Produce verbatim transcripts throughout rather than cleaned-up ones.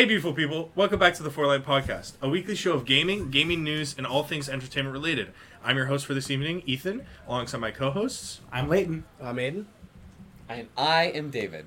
Hey, beautiful people. Welcome back to the For Light Podcast, a weekly show of gaming, gaming news, and all things entertainment related. I'm your host for this evening, Ethan, alongside my co-hosts. I'm Layton. I'm Aiden. And I am David.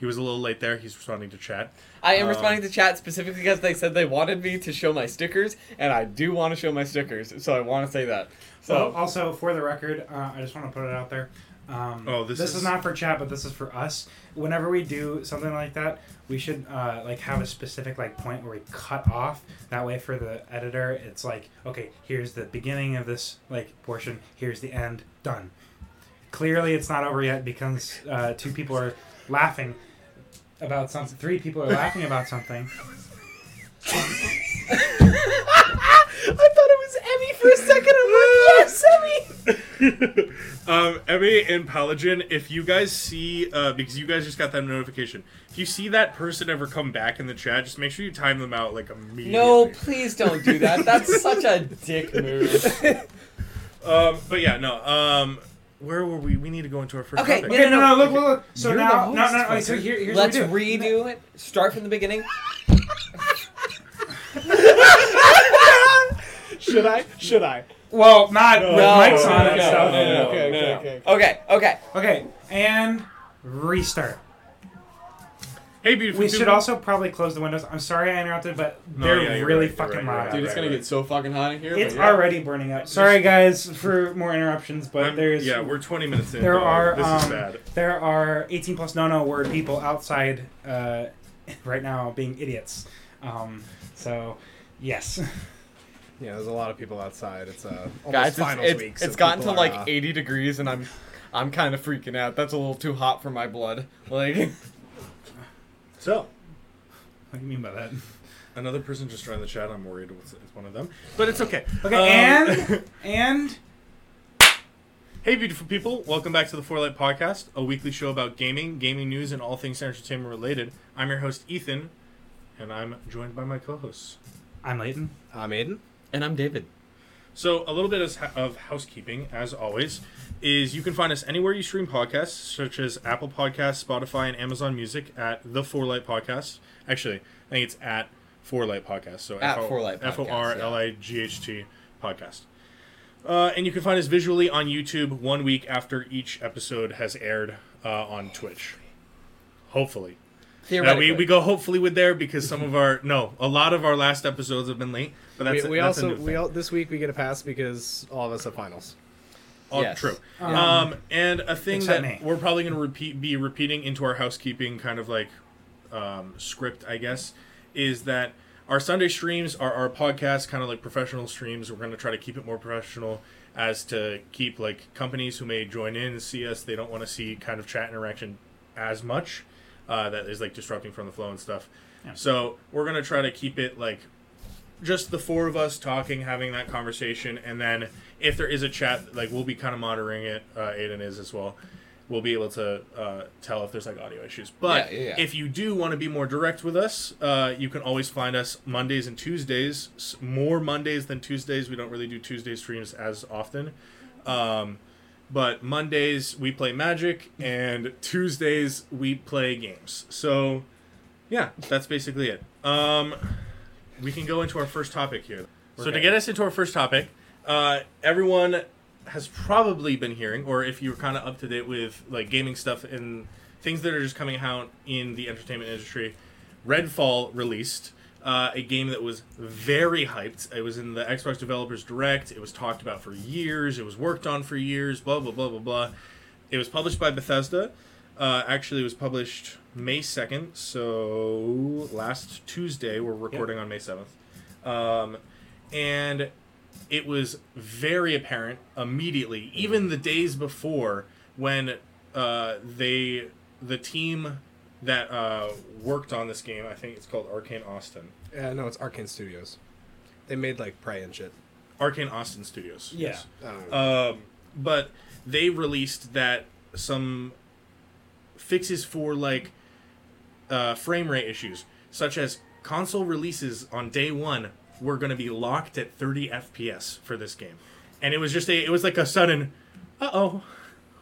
He was a little late there. He's responding to chat. I am um, responding to chat specifically because they said they wanted me to show my stickers, and I do want to show my stickers, so I want to say that. So, well, also, for the record, uh, I just want to put it out there. Um, oh, this, this is... is not for chat, but this is for us. Whenever we do something like that, we should uh, like have a specific like point where we cut off. That way, for the editor, it's like, okay, here's the beginning of this like portion. Here's the end. Done. Clearly, it's not over yet because uh, two people are laughing about something. Three people are laughing about something. I thought it was Emmy for a second. I'm like, yes, Emmy! um, Emmy and Paladin, if you guys see, uh, because you guys just got that notification, if you see that person ever come back in the chat, just make sure you time them out, like, immediately. No, please don't do that. That's such a dick move. um, but yeah, no, um... Where were we? We need to go into our first okay, topic. Okay, no, no, no, no, look, look, look. So You're now, no, no, wait, so here, here's Let's what we do. redo it. Start from the beginning. Should I? Should I? Well, not no, with mics no, on no, and stuff. No, no, okay, no, okay, no. okay, okay. Okay, and restart. Hey, beautiful. We people. should also probably close the windows. I'm sorry I interrupted, but no, they're yeah, really right, fucking right, loud. Right, Dude, it's right, going right. to get so fucking hot in here. It's yeah. already burning up. Sorry, guys, for more interruptions, but I'm, there's... Yeah, we're twenty minutes in. There though. are... This um, is bad. There are eighteen plus no-no word people outside uh, right now being idiots. Um, so, yes. Yeah, there's a lot of people outside. It's uh, almost guys, finals it's, week. It's, so it's gotten to, are, like, eighty degrees, and I'm, I'm kind of freaking out. That's a little too hot for my blood. Like... So, what do you mean by that? Another person just joined the chat. I'm worried it's one of them. But it's okay. Okay, um, and... and... Hey, beautiful people. Welcome back to the For Light Podcast, a weekly show about gaming, gaming news, and all things entertainment related. I'm your host, Ethan, and I'm joined by my co-hosts. I'm Layton. I'm Aiden. And I'm David. So, a little bit of housekeeping, as always, is you can find us anywhere you stream podcasts, such as Apple Podcasts, Spotify, and Amazon Music at The For Light Podcast. Actually, I think it's at For Light Podcast. So at For Light Podcast. F O R L I G H T Podcast. Uh, and you can find us visually on YouTube one week after each episode has aired uh, on Twitch. Hopefully. Now, we we go hopefully with there because some of our no a lot of our last episodes have been late, but that's we, we that's also a new we all, this week we get a pass because all of us have finals. All yes. true. Um, um, and a thing that me. we're probably going to repeat be repeating into our housekeeping kind of like um, script, I guess, is that our Sunday streams are our podcast kind of like professional streams. We're going to try to keep it more professional as to keep like companies who may join in and see us. They don't want to see kind of chat interaction as much. Uh, that is like disrupting from the flow and stuff. Yeah. So we're going to try to keep it like just the four of us talking, having that conversation. And then if there is a chat, like we'll be kind of monitoring it. Uh, Aiden is as well. We'll be able to uh, tell if there's like audio issues. But yeah, yeah, yeah. if you do want to be more direct with us, uh, you can always find us Mondays and Tuesdays, more Mondays than Tuesdays. We don't really do Tuesday streams as often. Um But Mondays, we play Magic, and Tuesdays, we play games. So, yeah, that's basically it. Um, we can go into our first topic here. We're so, to get us into our first topic, uh, everyone has probably been hearing, or if you're kind of up to date with like gaming stuff and things that are just coming out in the entertainment industry, Redfall released uh, a game that was very hyped. It was in the Xbox Developers Direct. It was talked about for years. It was worked on for years, blah, blah, blah, blah, blah. It was published by Bethesda. Uh, actually, it was published May second, so last Tuesday. We're recording yep. on May seventh. Um, and it was very apparent immediately, even the days before, when uh, they the team... that uh, worked on this game. I think it's called Arkane Austin. Yeah, uh, no, it's Arkane Studios. They made, like, Prey and shit. Arkane Austin Studios. Yeah. Yes. Oh. Um, but they released that some fixes for, like, uh, frame rate issues, such as console releases on day one were going to be locked at thirty F P S for this game. And it was just a... It was like a sudden, uh-oh,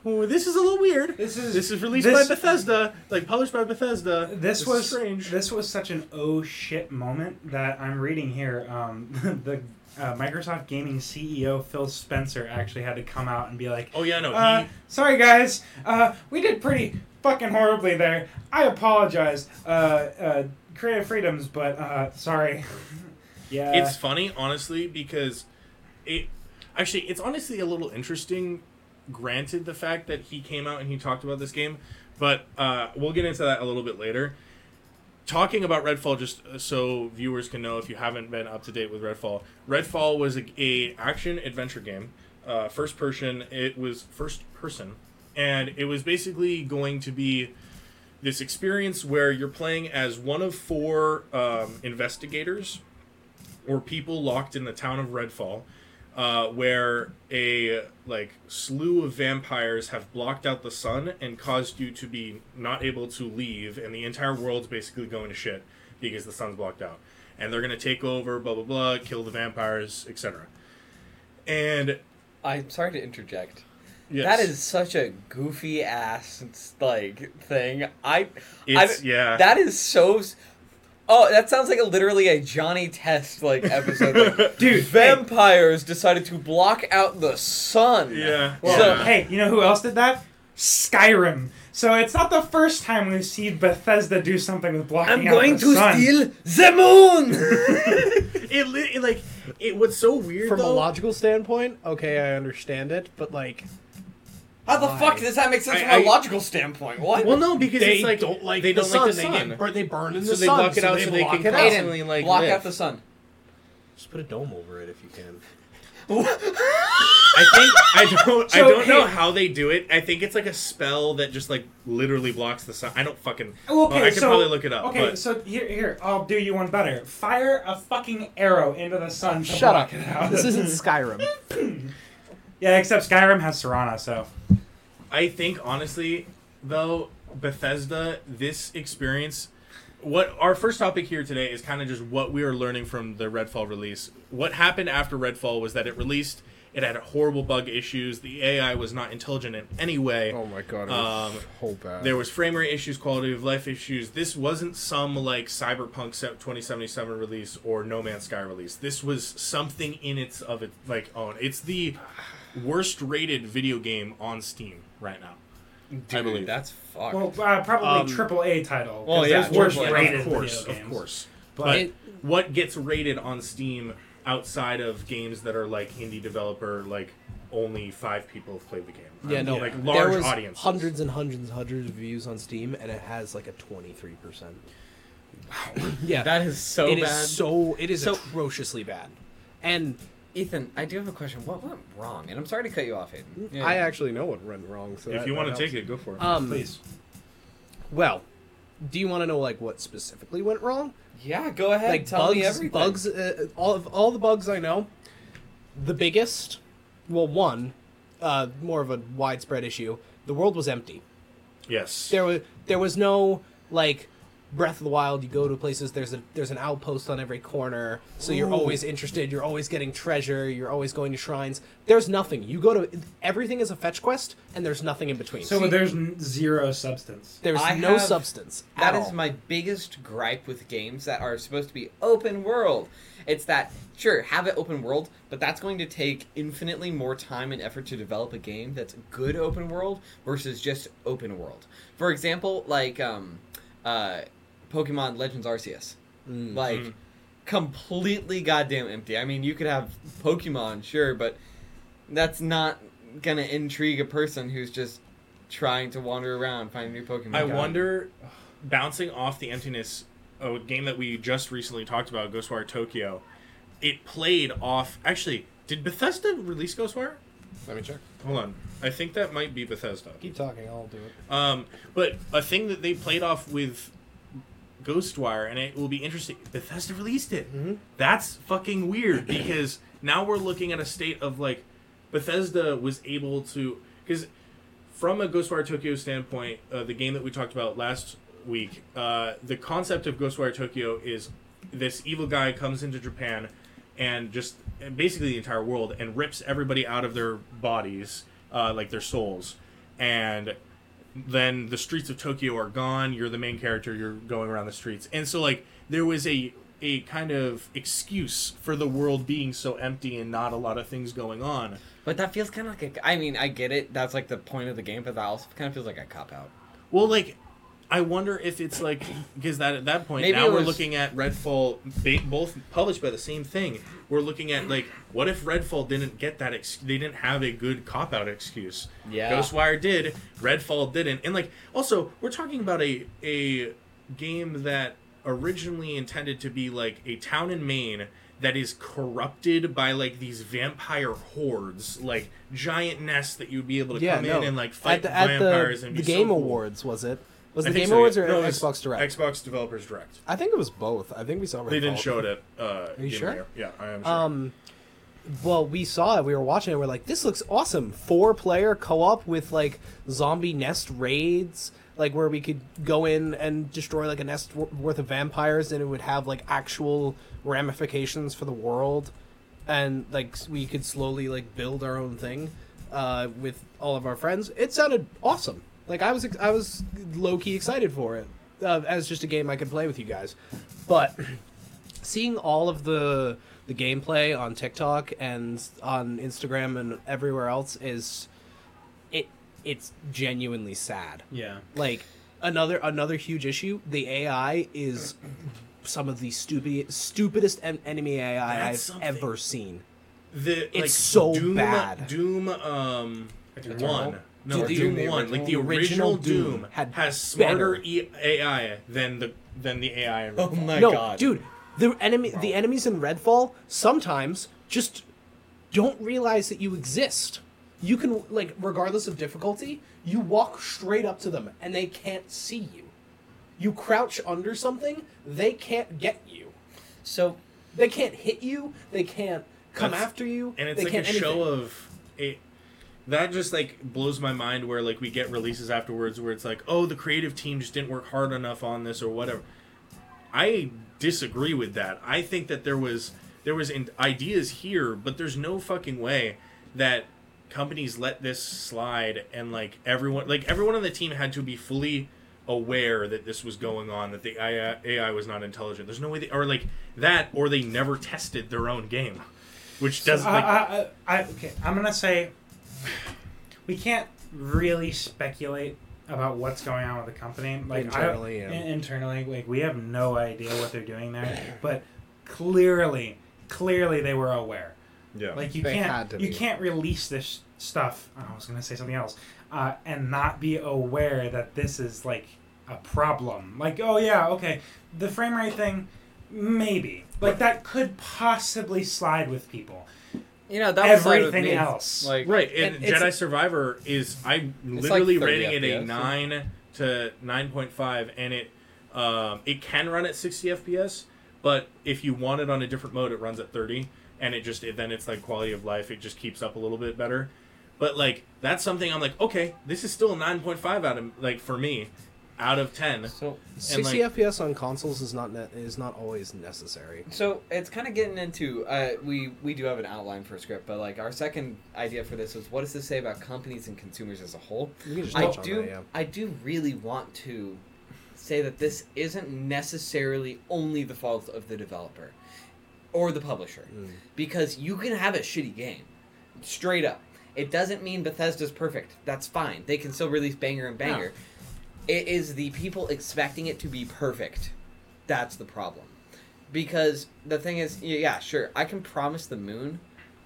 oh, this is a little weird. This is this is released this, by Bethesda, like published by Bethesda. This, this was strange. This was such an oh shit moment that I'm reading here. Um, the uh, Microsoft Gaming C E O Phil Spencer actually had to come out and be like, "Oh yeah, no, uh, he... sorry guys, uh, we did pretty fucking horribly there. I apologize. Uh, uh, creative freedoms, but uh, sorry." Yeah, it's funny, honestly, because it actually it's honestly a little interesting. Granted the fact that he came out and he talked about this game, but uh, we'll get into that a little bit later. Talking about Redfall, just so viewers can know if you haven't been up to date with Redfall, Redfall was a, a action adventure game, uh, first person. It was first person, and it was basically going to be this experience where you're playing as one of four um, investigators or people locked in the town of Redfall. Uh, where a like slew of vampires have blocked out the sun and caused you to be not able to leave, and the entire world's basically going to shit because the sun's blocked out. And they're going to take over, blah, blah, blah, kill the vampires, et cetera. And... I'm sorry to interject. Yes. That is such a goofy-ass, like, thing. I... It's, I, yeah. That is so... Oh, that sounds like a, literally a Johnny Test like episode. Like, dude, vampires hey. decided to block out the sun. Yeah. Well, so, yeah. Hey, you know who else did that? Skyrim. So it's not the first time we see Bethesda do something with blocking I'm out the sun. I'm going to steal the moon. it, it like it was so weird. From though, a logical standpoint, okay, I understand it, but like. How the Why? fuck does that make sense I, from I, a logical standpoint? What? Well, no, because they it's like don't like they don't the sun, like the sun, or they burn in the so sun, they block it so out, they so they can constantly like block live. out the sun. Just put a dome over it if you can. I think I don't so, I don't know hey, how they do it. I think it's like a spell that just like literally blocks the sun. I don't fucking. Okay, well, I could so, probably look it up. Okay, but. so here here I'll do you one better. Fire a fucking arrow into the sun. To Shut block up! It out. This isn't Skyrim. Yeah, except Skyrim has Serana, so. I think, honestly, though, Bethesda, this experience... What our first topic here today is kind of just what we are learning from the Redfall release. What happened after Redfall was that it released, it had horrible bug issues, the A I was not intelligent in any way. Oh my god, it was um, so bad. There was frame rate issues, quality of life issues. This wasn't some, like, Cyberpunk twenty seventy-seven release or No Man's Sky release. This was something in its of its like, own. It's the... worst rated video game on Steam right now. Dude, I believe that's fucked. Well, uh, probably triple um, A title. Well, yeah, worst rated, of course, video games. of course. But, but it, what gets rated on Steam outside of games that are like indie developer, like only five people have played the game? Yeah, um, no, like large there was audiences. Hundreds and hundreds and hundreds of views on Steam, and it has like a twenty-three percent. Wow. Yeah, that is so it bad. Is so it is so, atrociously bad, and. Ethan, I do have a question. What went wrong? And I'm sorry to cut you off, Hayden. Yeah. I actually know what went wrong. So if that, you want to take it, go for it. Um, Please. Well, do you want to know like what specifically went wrong? Yeah, go ahead. Like Tell bugs, me everything. Bugs, uh, all, of, all the bugs I know, the biggest, well, one, uh, more of a widespread issue, the world was empty. Yes. There was, there was no, like... Breath of the Wild, you go to places, there's a there's an outpost on every corner, so you're Ooh. always interested, you're always getting treasure, you're always going to shrines. There's nothing. You go to... Everything is a fetch quest, and there's nothing in between. So See, there's n- zero substance. There's I no have, substance at That all. Is my biggest gripe with games that are supposed to be open world. It's that, sure, have it open world, but that's going to take infinitely more time and effort to develop a game that's good open world versus just open world. For example, like... um. Uh, Pokemon Legends Arceus. Mm. Like, mm. completely goddamn empty. I mean, you could have Pokemon, sure, but that's not gonna intrigue a person who's just trying to wander around, find new Pokemon. I God. wonder, bouncing off the emptiness, a game that we just recently talked about, Ghostwire Tokyo, it played off... Actually, did Bethesda release Ghostwire? Let me check. Hold on. I think that might be Bethesda. Keep talking, I'll do it. Um, but a thing that they played off with Ghostwire, and it will be interesting, Bethesda released it. Mm-hmm. That's fucking weird, because now we're looking at a state of, like, Bethesda was able to... Because from a Ghostwire Tokyo standpoint, uh, the game that we talked about last week, uh, the concept of Ghostwire Tokyo is this evil guy comes into Japan and just basically the entire world and rips everybody out of their bodies... Uh, like their souls, and then the streets of Tokyo are gone. You're the main character. You're going around the streets. And so, like, there was a a kind of excuse for the world being so empty and not a lot of things going on. But that feels kind of like a... I mean, I get it. That's, like, the point of the game, but that also kind of feels like a cop-out. Well, like... I wonder if it's like, because that at that point, maybe now was... we're looking at Redfall, both published by the same thing. We're looking at, like, what if Redfall didn't get that, ex- they didn't have a good cop-out excuse. Yeah. Ghostwire did, Redfall didn't. And, like, also, we're talking about a a game that originally intended to be, like, a town in Maine that is corrupted by, like, these vampire hordes, like, giant nests that you'd be able to yeah, come no. in and, like, fight at the, vampires at the, and be the so Game cool. Awards, was it? Was it the Game so, Awards yeah. or no, Xbox Direct? Xbox Developers Direct. I think it was both. I think we saw Redfall. They didn't show it at uh, Are you Game sure? Layer. Yeah, I am sure. Um, well, we saw it. We were watching it. We're like, this looks awesome. Four-player co-op with, like, zombie nest raids, like, where we could go in and destroy, like, a nest w- worth of vampires, and it would have, like, actual ramifications for the world. And, like, we could slowly, like, build our own thing uh, with all of our friends. It sounded awesome. Like, I was I was low-key excited for it, uh, as just a game I could play with you guys. But seeing all of the the gameplay on TikTok and on Instagram and everywhere else is, it it's genuinely sad. Yeah. Like, another another huge issue, the A I is some of the stupid, stupidest en- enemy A I That's I've something. ever seen. The, it's like, so Doom, bad. Doom um, one. No, the Doom one, original, like the original Doom, Doom had has smarter e- AI than the than the AI in Redfall. Oh my no, god, dude! The enemy, wow. the enemies in Redfall sometimes just don't realize that you exist. You can, like, regardless of difficulty, you walk straight up to them and they can't see you. You crouch under something, they can't get you. So they can't hit you. They can't come after you. And it's they like can't a anything. show of a. That just, like, blows my mind where, like, we get releases afterwards where it's like, oh, the creative team just didn't work hard enough on this or whatever. I disagree with that. I think that there was there was in- ideas here, but there's no fucking way that companies let this slide and, like, everyone like everyone on the team had to be fully aware that this was going on, that the A I was not intelligent. There's no way they... Or, like, that, or they never tested their own game, which doesn't... So, like, I, I, I, okay, I'm going to say... We can't really speculate about what's going on with the company. Like, internally, I, yeah. internally, like, we have no idea what they're doing there. But clearly, clearly they were aware. Yeah, like you they can't had to you be. can't release this stuff. Oh, I was gonna say something else, uh, and not be aware that this is, like, a problem. Like, oh yeah, okay, the frame rate thing, maybe, like, right. that could possibly slide with people. You know, that everything was else. Like, right. And Jedi Survivor is, I'm literally like rating F P S, it a nine yeah. to nine point five, and it um, it can run at sixty F P S, but if you want it on a different mode, it runs at thirty, and it just, it, then it's like quality of life, it just keeps up a little bit better. But, like, that's something I'm like, okay, this is still a nine point five out of, like, for me, out of ten. So, and sixty, like, F P S on consoles is not ne- is not always necessary. So it's kind of getting into uh, we we do have an outline for a script, but, like, our second idea for this is, what does this say about companies and consumers as a whole? You can just I touch do on that, yeah. I do really want to say that this isn't necessarily only the fault of the developer or the publisher, mm. because you can have a shitty game, straight up. It doesn't mean Bethesda's perfect. That's fine. They can still release banger and banger. Yeah. It is the people expecting it to be perfect. That's the problem. Because the thing is, yeah, sure, I can promise the moon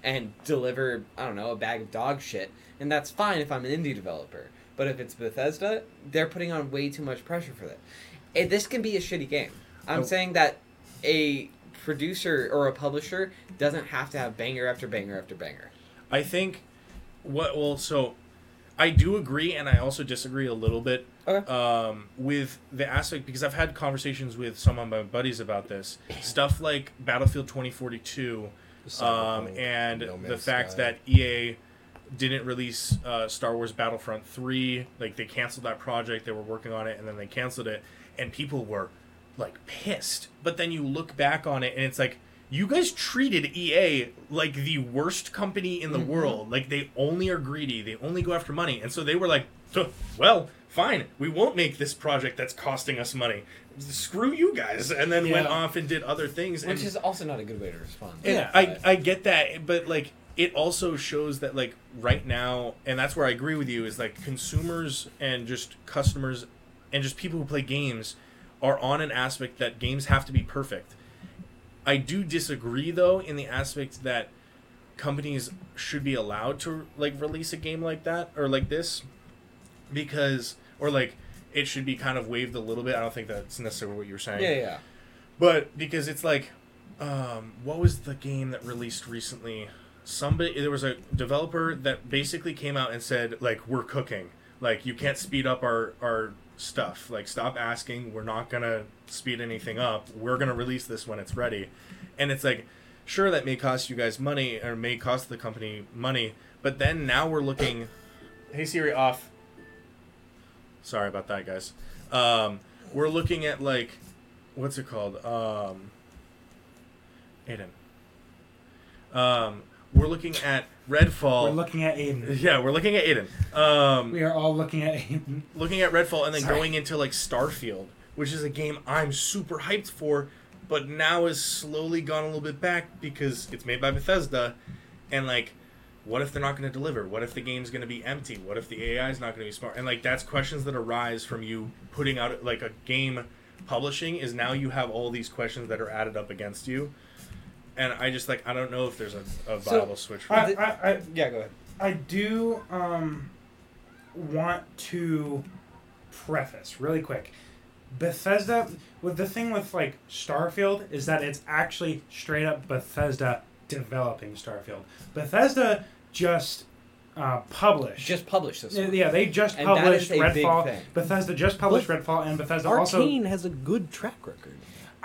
and deliver, I don't know, a bag of dog shit, and that's fine if I'm an indie developer. But if it's Bethesda, they're putting on way too much pressure for that. It, this can be a shitty game. I'm oh. saying that a producer or a publisher doesn't have to have banger after banger after banger. I think what, well, so... I do agree, and I also disagree a little bit okay. um, with the aspect, because I've had conversations with some of my buddies about this. Stuff like Battlefield twenty forty-two um, and no the fact Sky. that E A didn't release uh, Star Wars Battlefront three. Like, they canceled that project. They were working on it, and then they canceled it. And people were, like, pissed. But then you look back on it, and it's like, you guys treated E A like the worst company in the mm-hmm. world. Like, they only are greedy. They only go after money. And so they were like, well, fine. We won't make this project that's costing us money. Screw you guys. And then yeah. went off and did other things. Which and, is also not a good way to respond. And yeah, I, I get that. But, like, it also shows that, like, right now, and that's where I agree with you, is, like, consumers and just customers and just people who play games are on an aspect that games have to be perfect. I do disagree, though, in the aspect that companies should be allowed to, like, release a game like that, or like this, because, or, like, it should be kind of waived a little bit. I don't think that's necessarily what you were saying. Yeah, yeah. But, because it's like, um, what was the game that released recently? Somebody, there was a developer that basically came out and said, like, we're cooking. Like, you can't speed up our, our stuff. Like, stop asking. We're not going to speed anything up. We're going to release this when it's ready. And it's like, sure, that may cost you guys money, or may cost the company money, but then now we're looking... Hey, Siri, off. Sorry about that, guys. Um, we're looking at, like... What's it called? Um, Aiden. Um, we're looking at Redfall. We're looking at Aiden. Yeah, we're looking at Aiden. Um, we are all looking at Aiden. Looking at Redfall and then Sorry. going into, like, Starfield, which is a game I'm super hyped for, but now has slowly gone a little bit back because it's made by Bethesda. And, like, what if they're not going to deliver? What if the game's going to be empty? What if the A I is not going to be smart? And, like, that's questions that arise from you putting out, like, a game publishing is now you have all these questions that are added up against you. And I just, like, I don't know if there's a, a viable so switch for I, I, I, Yeah, go ahead. I do um, want to preface really quick. Bethesda, with the thing with, like, Starfield is that it's actually straight up Bethesda developing Starfield. Bethesda just uh, published. Just published this one. Yeah, they just and published Redfall. Bethesda just published but Redfall, and Bethesda Arkane also... Arkane has a good track record.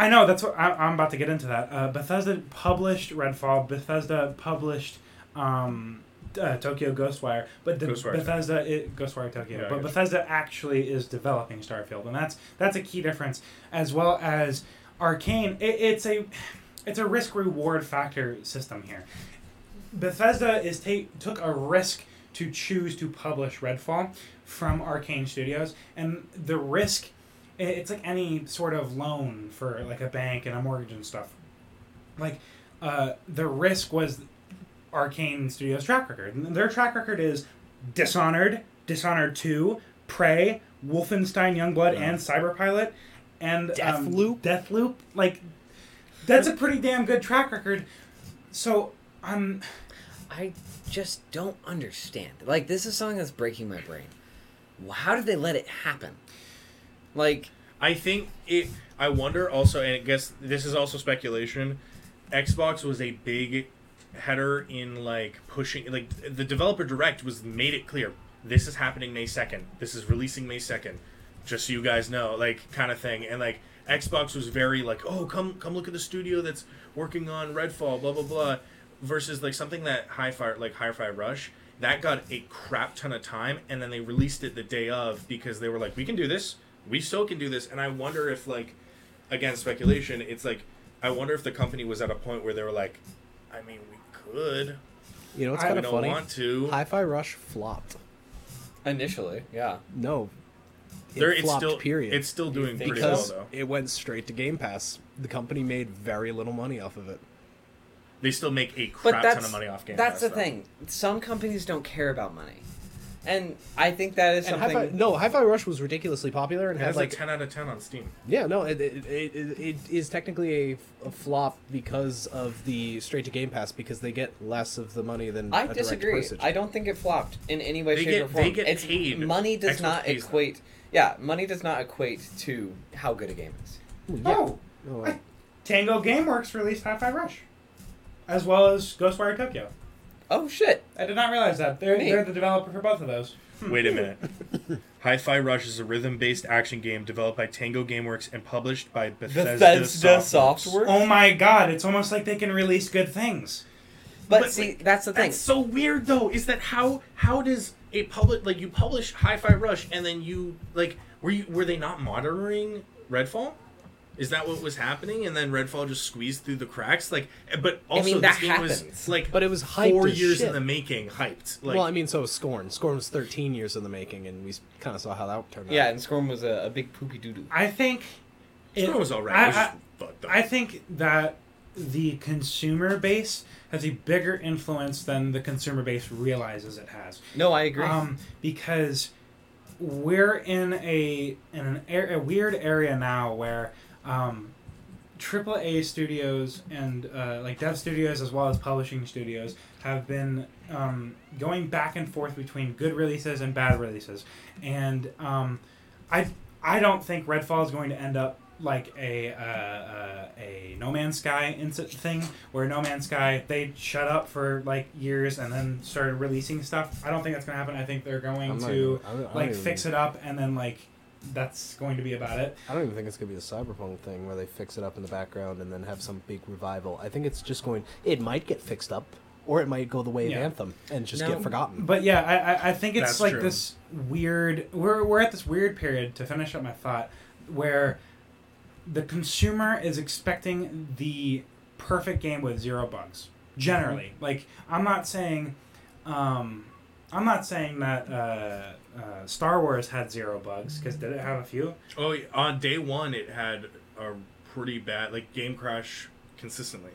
I know, that's what I, I'm about to get into that. Uh, Bethesda published Redfall. Bethesda published um, uh, Tokyo Ghostwire, but the Ghostwire Bethesda it, Ghostwire Tokyo. Yeah, but Bethesda actually is developing Starfield, and that's that's a key difference. As well as Arkane, it, it's a it's a risk reward factor system here. Bethesda is take took a risk to choose to publish Redfall from Arkane Studios, and the risk. It's like any sort of loan for, like, a bank and a mortgage and stuff. Like, uh, the risk was Arkane Studios' track record. And their track record is Dishonored, Dishonored two, Prey, Wolfenstein Youngblood, yeah. and Cyberpilot. And, Deathloop. Um, Deathloop. Like, that's a pretty damn good track record. So, I'm... Um, I just don't understand. Like, this is something that's breaking my brain. How did they let it happen? Like, I think it, I wonder also, and I guess this is also speculation, Xbox was a big header in, like, pushing, like, the Developer Direct was, made it clear, this is happening May second, this is releasing May second, just so you guys know, like, kind of thing, and, like, Xbox was very, like, oh, come, come look at the studio that's working on Redfall, blah, blah, blah, versus, like, something that Hi-Fi, like, Hi-Fi Rush, that got a crap ton of time, and then they released it the day of, because they were like, we can do this, we still can do this. And I wonder if, like, again, speculation, it's like, I wonder if the company was at a point where they were like, I mean, we could. You know what's kind of funny? I don't want to. Hi-Fi Rush flopped. Initially, yeah. No. It there, flopped, it's still, period. It's still doing pretty well, though. It went straight to Game Pass. The company made very little money off of it. They still make a crap ton of money off Game Pass. That's the thing. Some companies don't care about money. And I think that is something... Hi-Fi, no, Hi-Fi Rush was ridiculously popular. And it has, like, a ten out of ten on Steam. Yeah, no, it it, it, it is technically a, a flop because of the straight-to-Game Pass, because they get less of the money than I a disagree. I don't think it flopped in any way, they shape, get, or form. They get it's, paid. Money does Xbox not equate... Them. Yeah, money does not equate to how good a game is. Ooh, yeah. Oh! oh. I, Tango Gameworks released Hi-Fi Rush, as well as Ghostwire Tokyo. Oh, shit. I did not realize that. They're, they're the developer for both of those. Wait a minute. Hi-Fi Rush is a rhythm-based action game developed by Tango Gameworks and published by Bethesda, Bethesda Softworks. Oh, my God. It's almost like they can release good things. But, but see, like, that's the thing. That's so weird, though, is that how how does a public... Like, you publish Hi-Fi Rush, and then you... Like, were you were they not monitoring Redfall? Is that what was happening? And then Redfall just squeezed through the cracks? Like, but also I mean, that this game happens. was like but it was four years shit. in the making, hyped. Like, well, I mean, so was Scorn. Scorn was thirteen years in the making, and we kind of saw how that turned out. Yeah, and Scorn was a, a big poopy doo doo. I think Scorn it, was all right. I, it was just I, fucked up. I think that the consumer base has a bigger influence than the consumer base realizes it has. No, I agree. Um, because we're in a in an a- a weird area now where. Um, triple A studios and uh, like dev studios as well as publishing studios have been um, going back and forth between good releases and bad releases, and um, I I don't think Redfall is going to end up like a uh, uh, a No Man's Sky incident thing where No Man's Sky they shut up for like years and then started releasing stuff. I don't think that's gonna happen. I think they're going I'm to not, I don't, I like don't fix even... it up and then like. That's going to be about it. I don't even think it's going to be a Cyberpunk thing where they fix it up in the background and then have some big revival. I think it's just going... It might get fixed up, or it might go the way yeah. of Anthem and just no, get forgotten. But yeah, I I think it's That's like true. this weird... We're we're at this weird period, to finish up my thought, where the consumer is expecting the perfect game with zero bugs. Generally. Mm-hmm. Like, I'm not saying... Um, I'm not saying that... Uh, Uh, Star Wars had zero bugs, because did it have a few? Oh, on day one, it had a pretty bad, like, game crash consistently.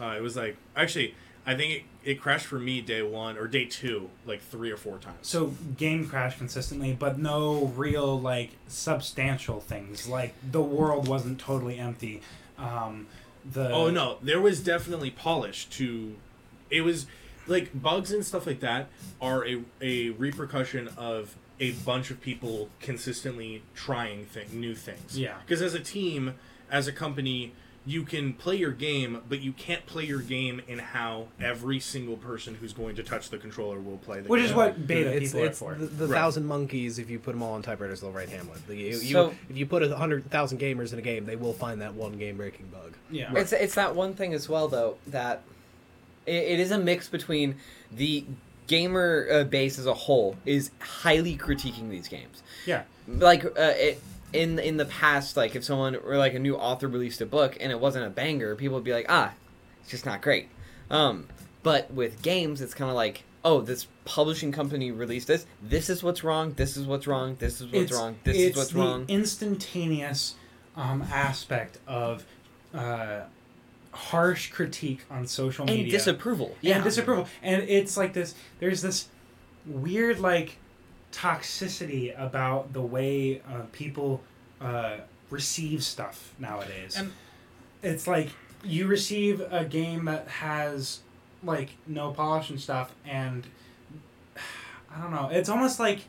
Uh, it was like, actually, I think it, it crashed for me day one, or day two, like three or four times. So, game crashed consistently, but no real, like, substantial things. Like, the world wasn't totally empty. Um, the Oh, no, there was definitely polish to... It was... Like, bugs and stuff like that are a, a repercussion of a bunch of people consistently trying thing, new things. Yeah. Because as a team, as a company, you can play your game, but you can't play your game in how every single person who's going to touch the controller will play the game. Which is what beta it's, people it's are for. The, the right. thousand monkeys, if you put them all on typewriters, they'll write Hamlet. You, so, you, if you put a hundred thousand gamers in a game, they will find that one game-breaking bug. Yeah. Right. It's, it's that one thing as well, though, that... It is a mix between the gamer uh, base as a whole is highly critiquing these games. Yeah. Like, uh, it, in in the past, like, if someone, or like a new author released a book and it wasn't a banger, people would be like, ah, it's just not great. Um, but with games, it's kind of like, oh, this publishing company released this. This is what's wrong. This is what's wrong. This is what's it's, wrong. This is what's wrong. It's the instantaneous um, aspect of... Uh, harsh critique on social media and disapproval yeah and disapproval and it's like this there's this weird like toxicity about the way uh, people uh, receive stuff nowadays, and it's like you receive a game that has like no polish and stuff, and I don't know, it's almost like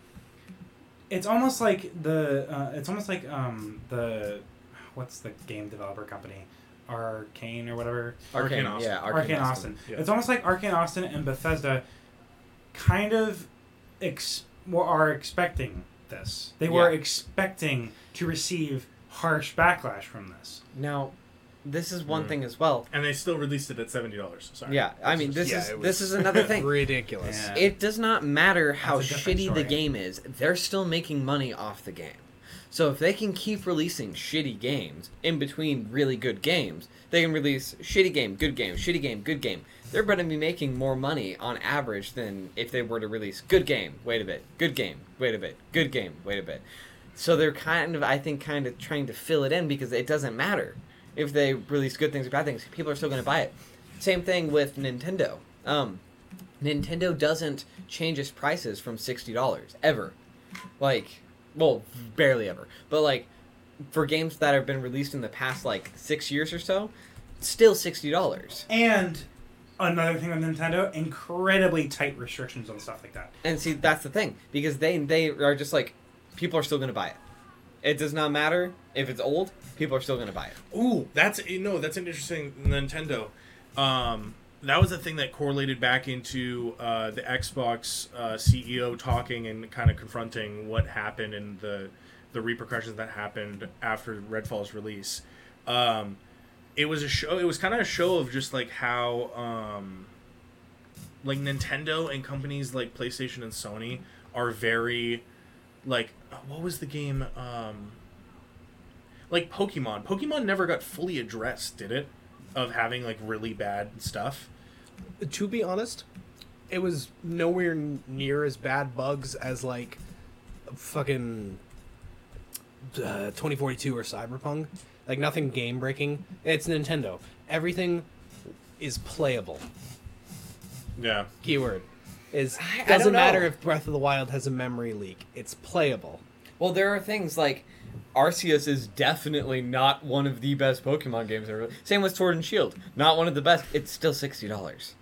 it's almost like the uh, it's almost like um the what's the game developer company Arkane or whatever. Arkane, Arkane Austin. Yeah, Arkane, Arkane Austin. Austin. Yeah. It's almost like Arkane Austin and Bethesda kind of ex- are expecting this. They yeah. were expecting to receive harsh backlash from this. Now, this is one mm. thing as well. And they still released it at seventy dollars. Sorry. Yeah, I mean, this yeah, is this is another thing. Ridiculous. Yeah. It does not matter how shitty story. the game is. They're still making money off the game. So if they can keep releasing shitty games in between really good games, they can release shitty game, good game, shitty game, good game. They're going to be making more money on average than if they were to release good game, wait a bit, good game, wait a bit, good game, wait a bit. So they're kind of, I think, kind of trying to fill it in, because it doesn't matter if they release good things or bad things. People are still going to buy it. Same thing with Nintendo. Um, Nintendo doesn't change its prices from sixty dollars, ever. Like... Well, barely ever. But, like, for games that have been released in the past, like, six years or so, still sixty dollars. And another thing with Nintendo, incredibly tight restrictions on stuff like that. And see, that's the thing. Because they they are just like, people are still going to buy it. It does not matter if it's old, people are still going to buy it. Ooh, that's, you know, that's an interesting Nintendo. Um, that was the thing that correlated back into uh, the Xbox uh, C E O talking and kind of confronting what happened and the the repercussions that happened after Redfall's release. Um, it was a show. It was kind of a show of just like how um, like Nintendo and companies like PlayStation and Sony are very like, what was the game? Um, like Pokemon. Pokemon never got fully addressed, did it? Of having like really bad stuff. To be honest, it was nowhere near as bad bugs as like fucking uh, twenty forty-two or Cyberpunk. Like nothing game breaking. It's Nintendo. Everything is playable. Yeah. Keyword is doesn't matter if Breath of the Wild has a memory leak. It's playable. Well, there are things like Arceus is definitely not one of the best Pokemon games ever. Same with Sword and Shield. Not one of the best. It's still sixty dollars.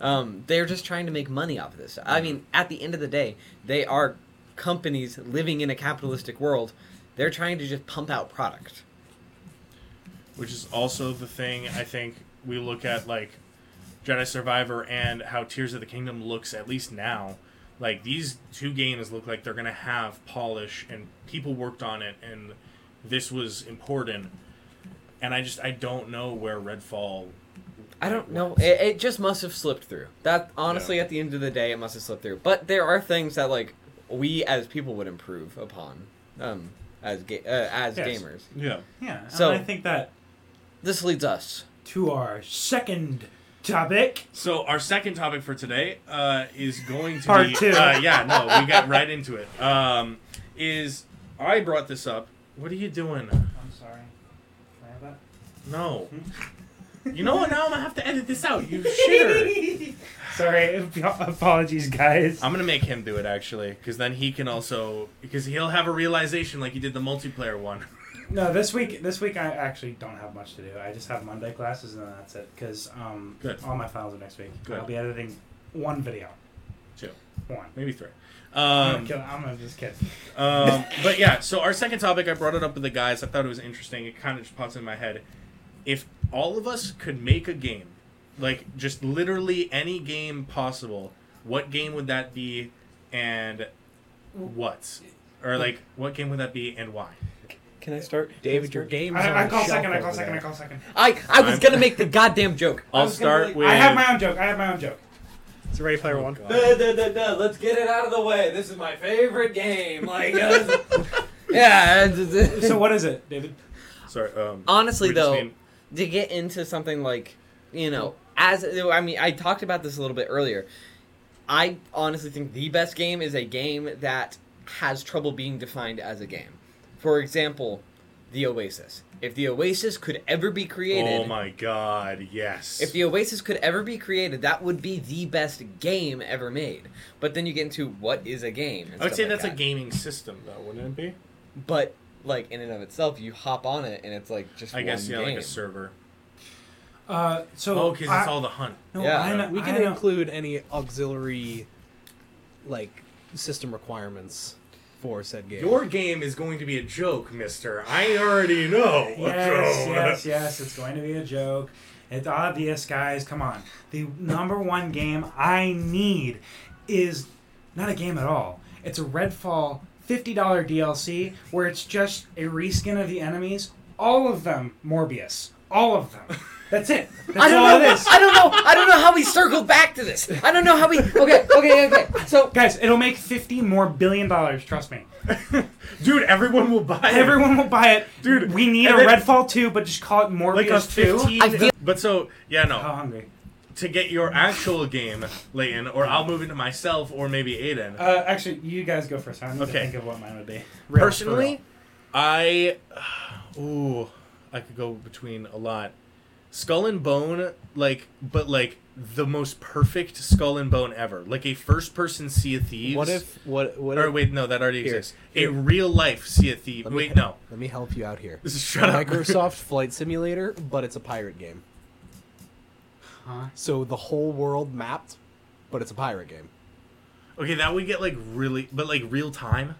Um, they're just trying to make money off of this. I mean, at the end of the day, they are companies living in a capitalistic world. They're trying to just pump out product. Which is also the thing, I think, we look at, like, Jedi Survivor and how Tears of the Kingdom looks, at least now. Like, these two games look like they're going to have polish, and people worked on it, and this was important. And I just, I don't know where Redfall... I don't know. It, it just must have slipped through. That, honestly, yeah. At the end of the day, it must have slipped through. But there are things that, like, we as people would improve upon um, as ga- uh, as yes. gamers. Yeah. Yeah. So, and I think that... This leads us to our second topic. So our second topic for today uh, is going to Part be... Part two. Uh, yeah, no, we got right into it. Um, is... I brought this up. What are you doing? I'm sorry. Can I have that? No. You know what? Now I'm going to have to edit this out. You shitter. Sorry. Apologies, guys. I'm going to make him do it, actually. Because then he can also... Because he'll have a realization like he did the multiplayer one. No, this week This week I actually don't have much to do. I just have Monday classes and that's it. Because um, all my files are next week. Good. I'll be editing one video. Two. One. Maybe three. Um, I'm, gonna I'm gonna just kidding. Um, but yeah, so our second topic, I brought it up with the guys. I thought it was interesting. It kind of just pops in my head. If all of us could make a game, like just literally any game possible, what game would that be and what? Or like, what game would that be and why? Can I start? David, your game is I, I call second, I call second, I call second. I, I was going to make the goddamn joke. I'll start with... I have my own joke, I have my own joke. It's a Ready Player One. Da, da, da, da. Let's get it out of the way. This is my favorite game. Like, uh, yeah. So what is it, David? Sorry. Um, Honestly, though... Mean- To get into something like, you know, as I mean, I talked about this a little bit earlier. I honestly think the best game is a game that has trouble being defined as a game. For example, the Oasis. If the Oasis could ever be created... Oh my god, yes. If the Oasis could ever be created, that would be the best game ever made. But then you get into what is a game. I would say like that's that. a gaming system, though, wouldn't it be? But... Like, in and of itself, you hop on it, and it's, like, just I one guess, yeah, game. Like a server. Uh, so oh, because it's all the hunt. No, yeah. I know, we can I include any auxiliary, like, system requirements for said game. Your game is going to be a joke, mister. I already know. Yes, so. yes, yes, it's going to be a joke. It's obvious, guys. Come on. The number one game I need is not a game at all. It's a Redfall fifty dollars D L C, where it's just a reskin of the enemies. All of them, Morbius. All of them. That's it. That's I don't all know, it is. I don't know. I don't know how we circled back to this. I don't know how we... Okay, okay, okay. So, guys, it'll make fifty more billion dollars, trust me. Dude, everyone will buy it. Everyone will buy it. Dude, we need a Redfall two, but just call it Morbius like a fifteen. two. I feel- but so, yeah, no. How hungry. To get your actual game, Leighton, or I'll move into myself, or maybe Aiden. Uh, actually, you guys go first. I need okay. to think of what mine would be. Real, Personally, I... Ooh, I could go between a lot. Skull and Bone, like, but like, the most perfect Skull and Bone ever. Like a first-person Sea of Thieves. What if... What, what or if, wait, no, that already here, exists. Here. A real-life Sea of Thieves. Wait, he- no. Let me help you out here. Shut up. Microsoft Flight Simulator, but it's a pirate game. So the whole world mapped, but it's a pirate game. Okay, that would get like really, but like real time.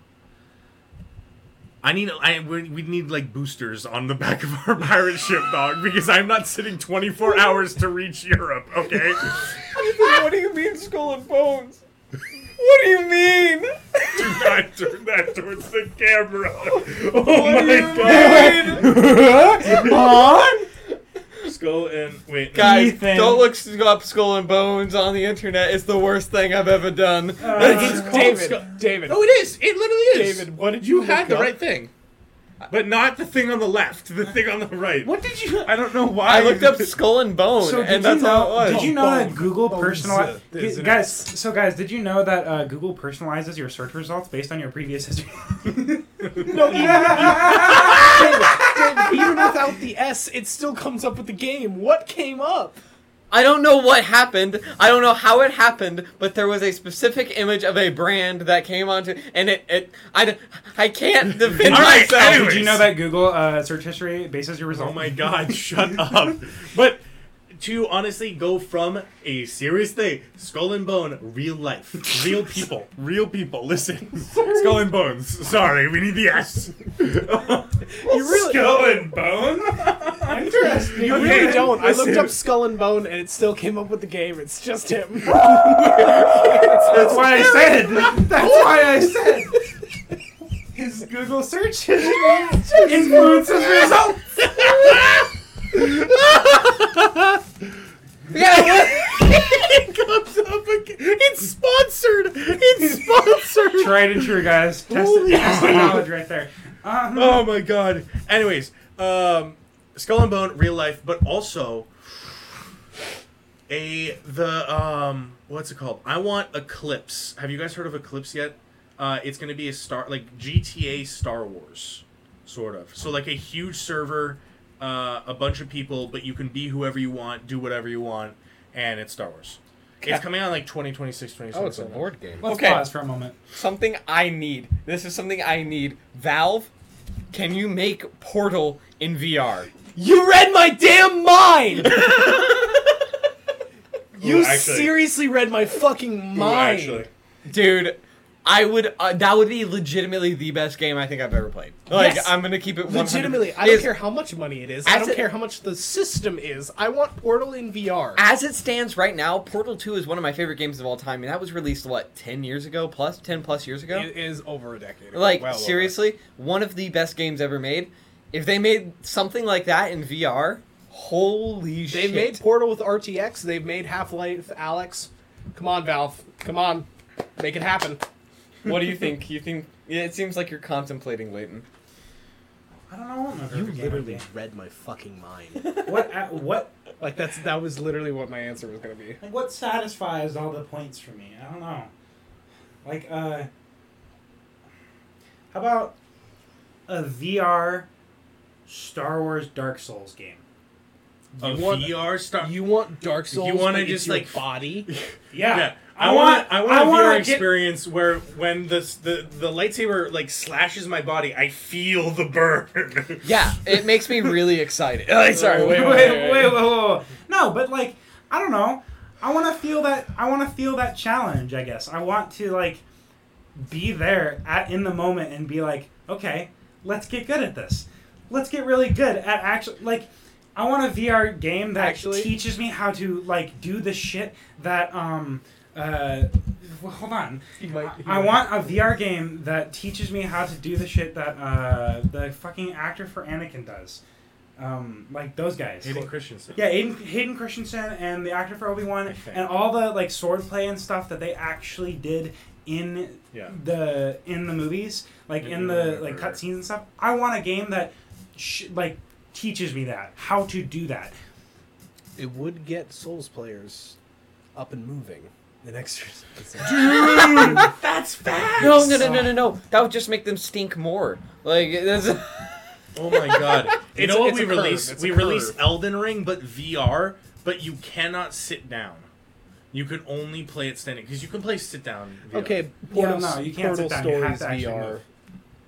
I need, I we we need like boosters on the back of our pirate ship, dog, because I'm not sitting twenty-four hours to reach Europe. Okay. What do you mean, Skull and Bones? What do you mean? Do not turn that towards the camera. Oh what my god. Huh? Skull and... Wait. Guys, Ethan. Don't look up Skull and Bones on the internet. It's the worst thing I've ever done. Uh, it's David. Sc- David. Oh, it is. It literally is. David, what did you, you had the up? right thing. But not the thing on the left, the thing on the right. What did you... I don't know why. I looked up Skull and Bones, so and that's know, how it was. Did you know Bone. that Google personalizes... G- guys, so guys, did you know that uh, Google personalizes your search results based on your previous history? No, even, even without the S, it still comes up with the game. What came up? I don't know what happened. I don't know how it happened, but there was a specific image of a brand that came onto, and it, it I, I can't defend right, myself. Anyways. Did you know that Google uh, search history bases your results? Oh my god, shut up. But to honestly go from a serious thing, Skull and Bone, real life, real people, real people, listen. Sorry. Skull and Bones. Sorry, we need the S. Well, you really Skull don't. and Bone? Interesting. You really okay. don't. I looked up Skull and Bone, and it still came up with the game. It's just him. That's why I said. That's why I said. His Google search history influences results. Yeah. It comes up again. It's sponsored. It's sponsored. Tried and true, guys. Test it. Test the knowledge right there. Um, oh my god. Anyways, um. Skull and Bone, real life, but also a the um what's it called? I want Eclipse. Have you guys heard of Eclipse yet? Uh, it's going to be a star like G T A Star Wars, sort of. So like a huge server, uh, a bunch of people, but you can be whoever you want, do whatever you want, and it's Star Wars. It's yeah. coming out in like twenty twenty-six, twenty twenty-seven. Oh, it's a board game. Let's okay. pause for a moment. Something I need. This is something I need. Valve, can you make Portal in V R? You read my damn mind! you Ooh, seriously read my fucking mind! Ooh, Dude, I would, uh, that would be legitimately the best game I think I've ever played. Like, yes. I'm gonna keep it one hundred percent. Legitimately, I don't care how much money it is. I don't it, care how much the system is. I want Portal in V R. As it stands right now, Portal two is one of my favorite games of all time, and that was released, what, ten years ago? Plus? ten plus years ago? It is over a decade ago. Like, well, seriously, one of the best games ever made. If they made something like that in V R, holy shit. They've made Portal with R T X. They've made Half-Life Alyx. Come on, Valve. Come on. Make it happen. What do you think? You think... Yeah, it seems like you're contemplating, Layton. I don't know. You literally read my fucking mind. What? Uh, what? Like, that's that was literally what my answer was going to be. Like, what satisfies all the points for me? I don't know. Like, uh... how about a V R... Star Wars Dark Souls game. You a want, V R Star. You want Dark Souls? You want to just like body? yeah. yeah. I, I want, want. I want I a want V R get... experience where when the the the lightsaber like slashes my body, I feel the burn. yeah, it makes me really excited. Like, sorry, wait, wait, wait, wait, wait, wait, wait, wait. No, but like I don't know. I want to feel that. I want to feel that challenge. I guess I want to like be there at in the moment and be like, okay, let's get good at this. Let's get really good at actually, like, I want a V R game that actually teaches me how to, like, do the shit that, um, uh, well, hold on. He might, he I might. want a V R game that teaches me how to do the shit that, uh, the fucking actor for Anakin does. Um, like, those guys. Hayden Christensen. Yeah, Hayden, Hayden Christensen and the actor for Obi-Wan and all the, like, swordplay and stuff that they actually did in yeah. the, in the movies. Like, in, in the, the like, cutscenes and stuff. I want a game that... like teaches me that how to do that. It would get Souls players up and moving. The next dude, that's fast. No, no, no, no, no, no. That would just make them stink more. Like, that's... oh my god! You know what we release? We release Elden Ring, but V R. But you cannot sit down. You can only play it standing because you can play sit down. V R. Okay, Portal, yeah, no, you can't Portal sit down. Stories, you have to V R. Move.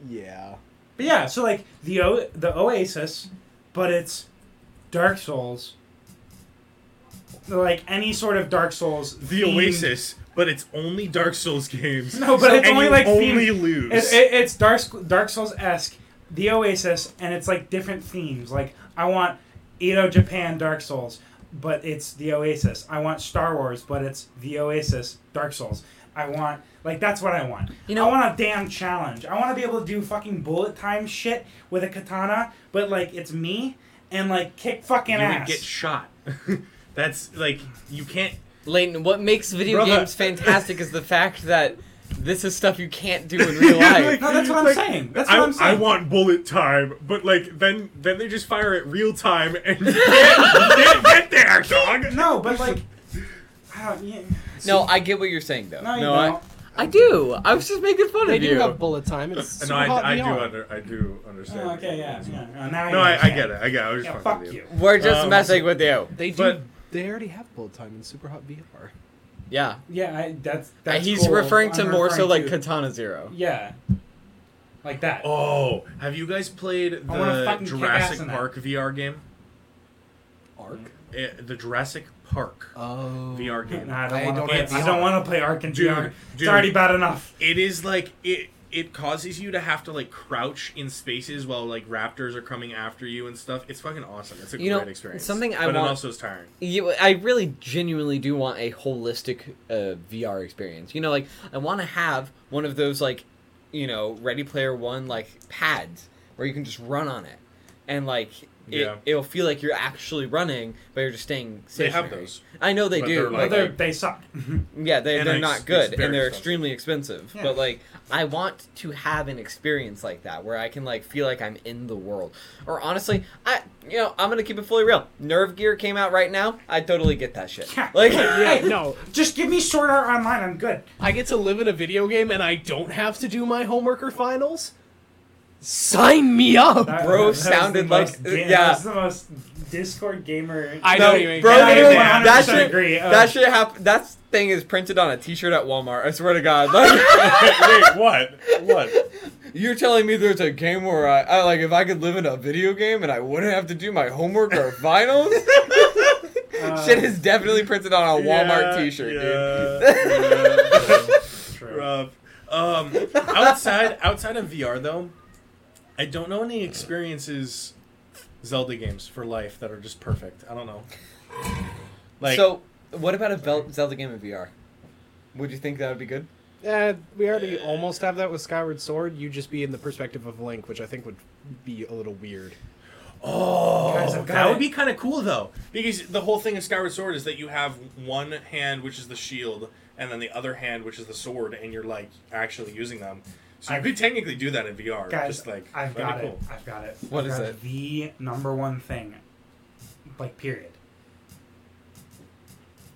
Yeah. But yeah, so like the o- the Oasis, but it's Dark Souls. Like any sort of Dark Souls. The themed... Oasis, but it's only Dark Souls games. No, but so, it's only you like only themed... lose. It, it, it's Dark Dark Souls-esque, the Oasis, and it's like different themes. Like I want Edo Japan Dark Souls, but it's the Oasis. I want Star Wars, but it's the Oasis Dark Souls. I want, like, that's what I want. You know, I want a damn challenge. I want to be able to do fucking bullet time shit with a katana, but, like, it's me, and, like, kick fucking you ass. You would get shot. That's, like, you can't... Layton, what makes video Brother. games fantastic is the fact that this is stuff you can't do in real life. Like, no, that's what I'm like, saying. That's what I, I'm saying. I want bullet time, but like then then they just fire at real time and you can't, you can't get there, dog. No, but like, I don't, yeah. See, no, I get what you're saying though. No, you no don't. I, I do. I was just making fun they of you. They do have bullet time. It's no, I, I, I do under, I do understand. Oh, okay, yeah, yeah. yeah. Uh, now no, I, I get it. I get it. I was yeah, just fuck you. you. We're just um, messing with you. They do. But, they already have bullet time in Super Hot V R. Yeah. Yeah, I, that's that's. He's cool. referring to I'm more referring so like to, Katana Zero. Yeah. Like that. Oh, have you guys played the Jurassic Park that. V R game? Ark. It, the Jurassic Park oh. V R game. Nah, I don't want to play Ark in dude, V R. It's dude, already bad enough. It is like it. It causes you to have to like crouch in spaces while like raptors are coming after you and stuff. It's fucking awesome. It's a you great know, experience. Something I but want, it also is tiring. You, I really genuinely do want a holistic uh, V R experience. You know, like I want to have one of those like, you know, Ready Player One like pads where you can just run on it and like. It, yeah. It'll feel like you're actually running, but you're just staying stationary. They have those. I know they but do. They're like, but they're, they suck. yeah, they, they're not good, and they're extremely expensive. Yeah. But, like, I want to have an experience like that where I can, like, feel like I'm in the world. Or, honestly, I, you know, I'm going to keep it fully real. Nerve Gear came out right now. I totally get that shit. Yeah. Like, yeah, no. Just give me Sword Art Online. I'm good. I get to live in a video game, and I don't have to do my homework or finals. Sign me up! That, bro that sounded like... Most, yeah. That's the most Discord gamer... I don't even... Bro, I even that, shit, agree. Uh, that shit happened... That thing is printed on a t-shirt at Walmart. I swear to God. Wait, what? What? You're telling me there's a game where I, I... Like, if I could live in a video game and I wouldn't have to do my homework or finals? Uh, shit is definitely printed on a Walmart yeah, t-shirt, yeah, dude. Yeah, true. Rough. Um, outside, outside of V R, though... I don't know any experiences, Zelda games for life that are just perfect. I don't know. Like, so, what about a Vel- Zelda game in V R? Would you think that would be good? Uh, we already uh, almost have that with Skyward Sword. You'd just be in the perspective of Link, which I think would be a little weird. Oh, guys, that it. would be kind of cool, though. Because the whole thing of Skyward Sword is that you have one hand, which is the shield, and then the other hand, which is the sword, and you're, like, actually using them. So you could technically do that in V R. Guys, just like, I've got cool. it. I've got it. What I've is it? The number one thing, like, period.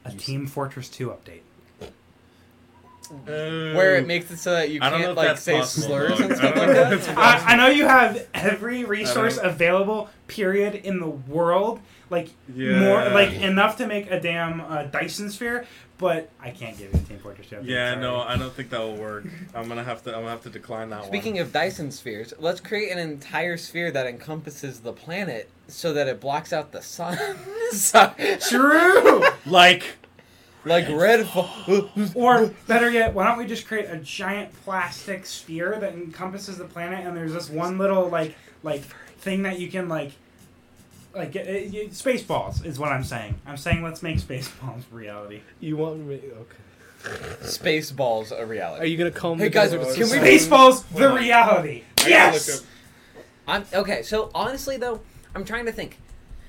A you Team see. Fortress two update. Uh, Where it makes it so that you can't, like, say possible, slurs and stuff like that. I, I know you have every resource available, period, in the world. Like, yeah. more, like, enough to make a damn uh, Dyson sphere. But I can't give you Team Fortress two. Yeah, no, I don't think that will work. I'm gonna have to. I'm gonna have to decline that Speaking one. Speaking of Dyson spheres, let's create an entire sphere that encompasses the planet so that it blocks out the sun. so, true. like, like Redfall. Or better yet, why don't we just create a giant plastic sphere that encompasses the planet, and there's this one little like like thing that you can like. Like, it, it, it, Spaceballs is what I'm saying. I'm saying let's make Spaceballs reality. You want to make... Okay. Spaceballs a reality. Are you going to call me... Hey, guys, can we... Spaceballs the reality. Yes! I'm, okay, so honestly, though, I'm trying to think.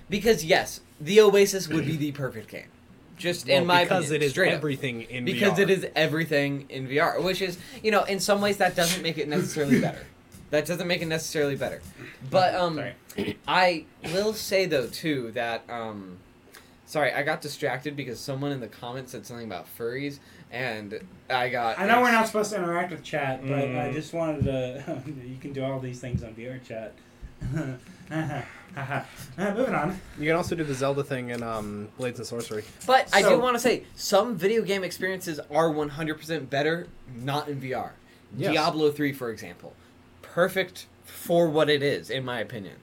Because, yes, the Oasis would be the perfect game. Just well, in my because opinion, it is everything up. in because V R. Because it is everything in V R. Which is, you know, in some ways, that doesn't make it necessarily better. That doesn't make it necessarily better. But um, I will say, though, too, that... Um, sorry, I got distracted because someone in the comments said something about furries, and I got... I know we're not supposed to interact with chat, but mm. I just wanted to... You can do all these things on V R chat. Moving on. You can also do the Zelda thing in um, Blades and Sorcery. But so, I do want to say, some video game experiences are one hundred percent better not in V R. Yes. Diablo three, for example. Perfect for what it is, in my opinion.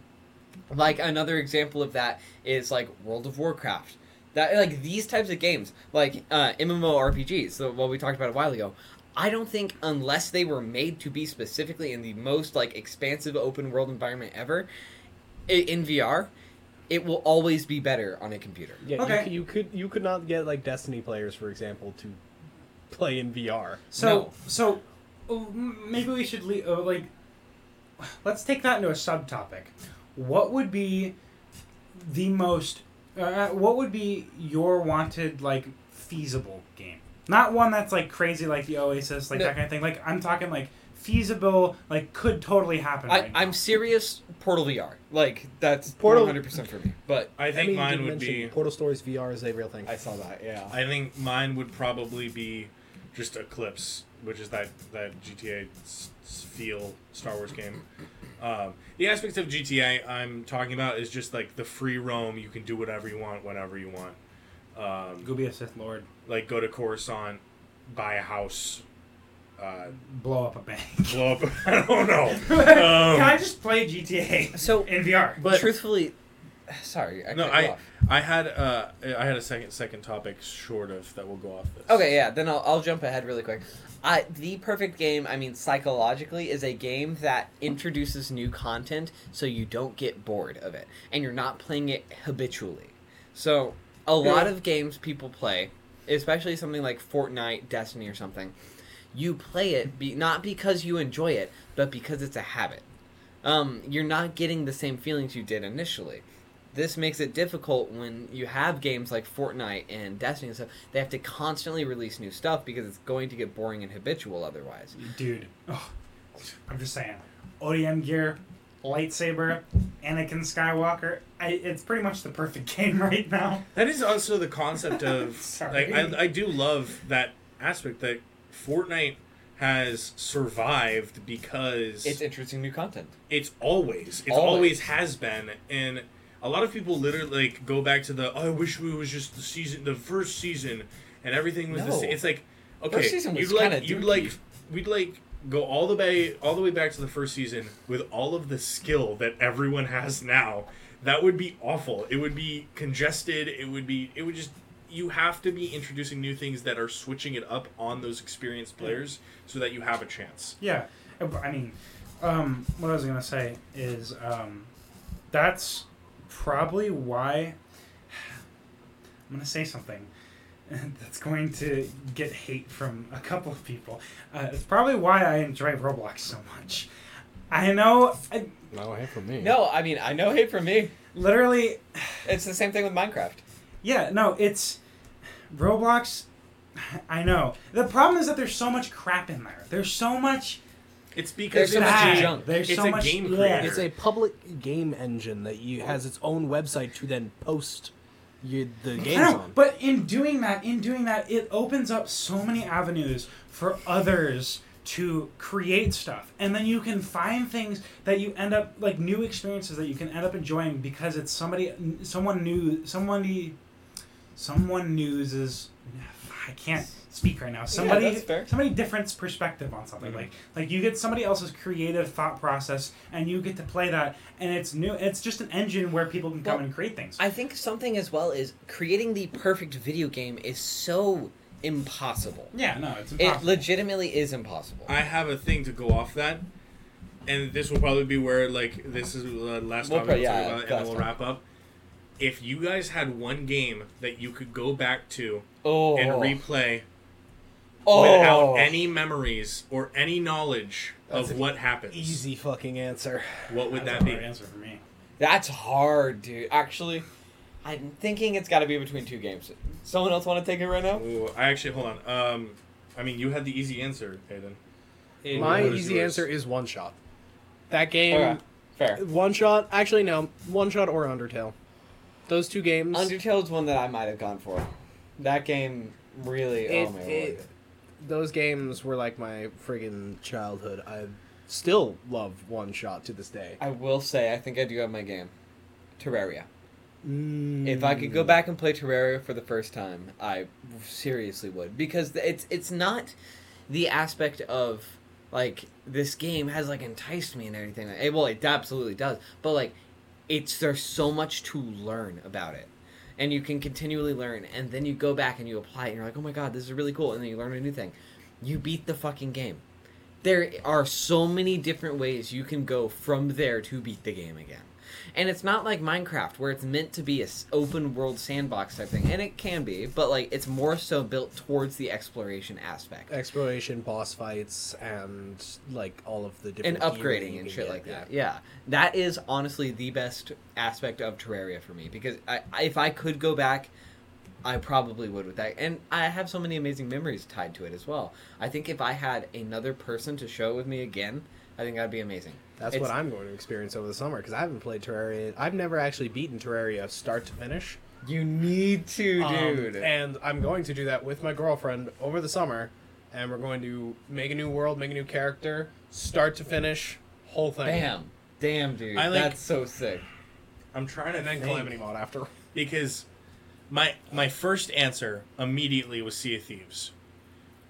Like, another example of that is, like, World of Warcraft. That, like, these types of games, like, uh, MMORPGs, so what we talked about a while ago, I don't think, unless they were made to be specifically in the most, like, expansive open-world environment ever, in V R, it will always be better on a computer. Yeah, okay. you, you could you could not get, like, Destiny players, for example, to play in V R. So, no. so maybe we should, leave, uh, like... Let's take that into a subtopic. What would be the most... Uh, what would be your wanted, like, feasible game? Not one that's like crazy like the Oasis, like no. that kind of thing. Like I'm talking like feasible, like could totally happen. I, right now. I'm serious. Portal V R, like that's Portal one hundred percent for me. But I think I mean, mine would be Portal Stories V R is a real thing. I saw that. Yeah. I think mine would probably be just Eclipse, which is that that G T A feel Star Wars game. Um, the aspects of G T A I'm talking about is just like the free roam. You can do whatever you want, whenever you want. Um, go be a Sith Lord. Like go to Coruscant, buy a house. Uh, blow up a bank. Blow up. A, I don't know. um, Can I just play G T A so in V R? But truthfully, sorry. I no, I off. I had uh I had a second second topic short of that. We'll go off this. Okay, yeah. Then I'll I'll jump ahead really quick. I the perfect game. I mean, psychologically, is a game that introduces new content, so you don't get bored of it, and you're not playing it habitually. So a lot of games people play, especially something like Fortnite, Destiny, or something. You play it be, not because you enjoy it, but because it's a habit. Um, you're not getting the same feelings you did initially. This makes it difficult when you have games like Fortnite and Destiny and stuff. They have to constantly release new stuff because it's going to get boring and habitual otherwise. Dude, oh, I'm just saying. O D M gear, lightsaber, Anakin Skywalker. I, it's pretty much the perfect game right now. That is also the concept of... Sorry. Like, I, I do love that aspect that Fortnite has survived because it's interesting new content. It's always, it's always. always has been, and a lot of people literally like go back to the. Oh, I wish we was just the season, the first season, and everything was no. the same. It's like okay, first season was you'd like, you'd like, we'd like go all the way, all the way back to the first season with all of the skill that everyone has now. That would be awful. It would be congested. It would be. It would just. You have to be introducing new things that are switching it up on those experienced players so that you have a chance. Yeah. I mean, um, what I was going to say is um, that's probably why I'm going to say something that's going to get hate from a couple of people. Uh, it's probably why I enjoy Roblox so much. I know. I, no hate from me. No, I mean, I know hate from me. Literally. It's the same thing with Minecraft. Yeah, no, it's... Roblox, I know. The problem is that there's so much crap in there. There's so much... It's because there's so much junk. There's it's so a much game creator. It's a public game engine that you, has its own website to then post you, the games I know, on. But in doing that, in doing that, it opens up so many avenues for others to create stuff. And then you can find things that you end up... Like, new experiences that you can end up enjoying because it's somebody... Someone new... Somebody... Someone news is I can't speak right now. Somebody, yeah, that's fair. Somebody different's perspective on something. Mm-hmm. Like, like you get somebody else's creative thought process, and you get to play that, and it's new. It's just an engine where people can come well, and create things. I think something as well is creating the perfect video game is so impossible. Yeah, no, it's impossible. It legitimately is impossible. I have a thing to go off that, and this will probably be where like this is the last we'll topic, pro- yeah, about, and then we'll wrap up. If you guys had one game that you could go back to oh. and replay oh. without any memories or any knowledge That's of what happens. Easy fucking answer. What would That's that be? Answer for me. That's hard, dude. Actually, I'm thinking it's got to be between two games. Someone else want to take it right now? Ooh, I actually, hold on. Um, I mean, you had the easy answer, Hayden. Hey, my easy yours? answer is One Shot. That game... Okay. Fair. One Shot... Actually, no. One Shot or Undertale. Those two games. Undertale's one that I might have gone for. That game really. It, oh my it, God. Those games were like my friggin' childhood. I still love One Shot to this day. I will say, I think I do have my game, Terraria. Mm. If I could go back and play Terraria for the first time, I seriously would because it's it's not the aspect of like this game has like enticed me and everything. It, well, it absolutely does, but like. It's there's so much to learn about it, and you can continually learn, and then you go back and you apply it, and you're like, oh my god, this is really cool, and then you learn a new thing. You beat the fucking game. There are so many different ways you can go from there to beat the game again. And it's not like Minecraft, where it's meant to be an open-world sandbox type thing, and it can be, but like it's more so built towards the exploration aspect. Exploration, boss fights, and like all of the different... And upgrading and shit like that, yeah. That is honestly the best aspect of Terraria for me, because I, if I could go back, I probably would with that. And I have so many amazing memories tied to it as well. I think if I had another person to show it with me again, I think that'd be amazing. That's it's, what I'm going to experience over the summer, because I haven't played Terraria. I've never actually beaten Terraria start to finish. You need to, dude. Um, and I'm going to do that with my girlfriend over the summer, and we're going to make a new world, make a new character, start to finish, whole thing. Bam. Damn, dude. I, like, that's so sick. I'm trying to and then think, Calamity Mod after. Because my my first answer immediately was Sea of Thieves.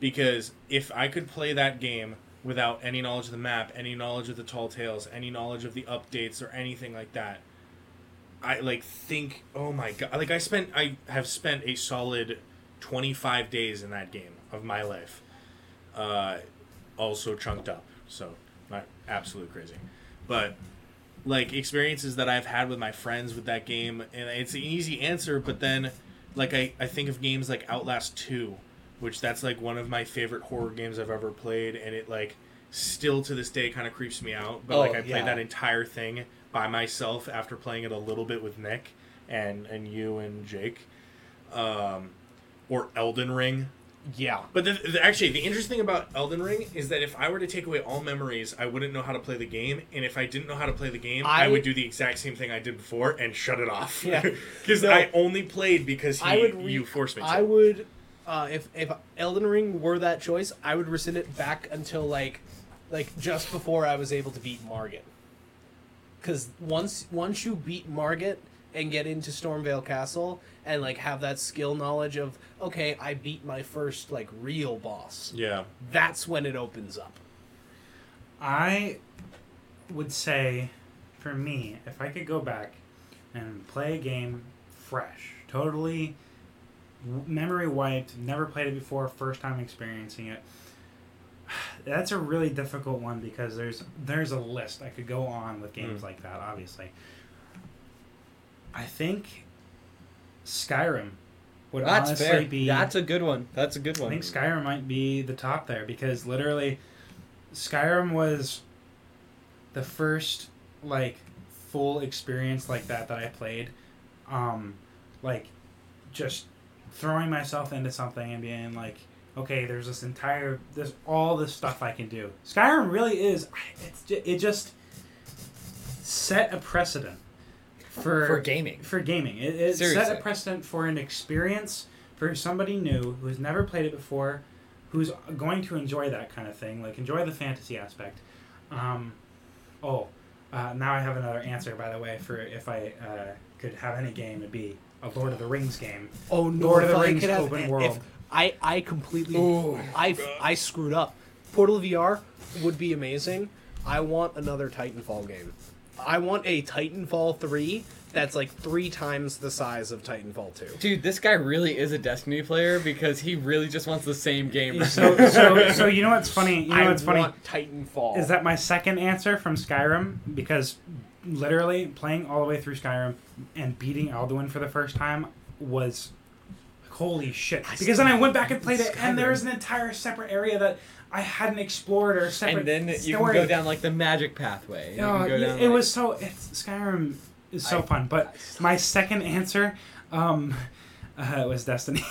Because if I could play that game without any knowledge of the map, any knowledge of the tall tales, any knowledge of the updates or anything like that, I like think, oh my god, like I spent I have spent a solid twenty-five days in that game of my life. Uh, also chunked up, so not absolute crazy. But like experiences that I've had with my friends with that game, and it's an easy answer, but then like I, I think of games like Outlast two, which that's like one of my favorite horror games I've ever played, and it like still to this day kind of creeps me out. But oh, like I played yeah. that entire thing by myself after playing it a little bit with Nick and, and you and Jake. Um, or Elden Ring. Yeah. But the, the, actually, the interesting thing about Elden Ring is that if I were to take away all memories, I wouldn't know how to play the game. And if I didn't know how to play the game, I, I would do the exact same thing I did before and shut it off. Yeah. Because no, I only played because he, I would re- you forced me to. I would, uh, if, if Elden Ring were that choice, I would rescind it back until, like, like just before I was able to beat Margit. Because once once you beat Margit and get into Stormveil Castle and, like, have that skill knowledge of, okay, I beat my first, like, real boss. Yeah. That's when it opens up. I would say, for me, if I could go back and play a game fresh, totally memory wiped, never played it before, first time experiencing it, that's a really difficult one because there's there's a list I could go on with games mm. like that, obviously. I think Skyrim would that's honestly fair. be... That's a good one. That's a good one. I think Skyrim might be the top there because literally Skyrim was the first like full experience like that that I played. Um, like just throwing myself into something and being like, okay, there's this entire, there's all this stuff I can do. Skyrim really is, it's, it just set a precedent for for gaming. For gaming. It, it set a precedent for an experience for somebody new who's never played it before, who's going to enjoy that kind of thing, like enjoy the fantasy aspect. Um, oh, uh, now I have another answer, by the way, for if I uh, could have any game, it'd be a Lord of the Rings game. Oh, no, Lord of the Rings open world. I, I completely... Ooh, I, I screwed up. Portal V R would be amazing. I want another Titanfall game. I want a Titanfall three that's like three times the size of Titanfall two. Dude, this guy really is a Destiny player because he really just wants the same game. So, so, so you know what's funny? You know I what's want funny? Titanfall. Is that my second answer from Skyrim? Because literally playing all the way through Skyrim and beating Alduin for the first time was... Holy shit. Because then I went back and played it, and there was an entire separate area that I hadn't explored or separate And then you story. Can go down, like, the magic pathway. No, you can go down, it like... was so... It's, Skyrim is so I, fun, but my second answer um, uh, was Destiny.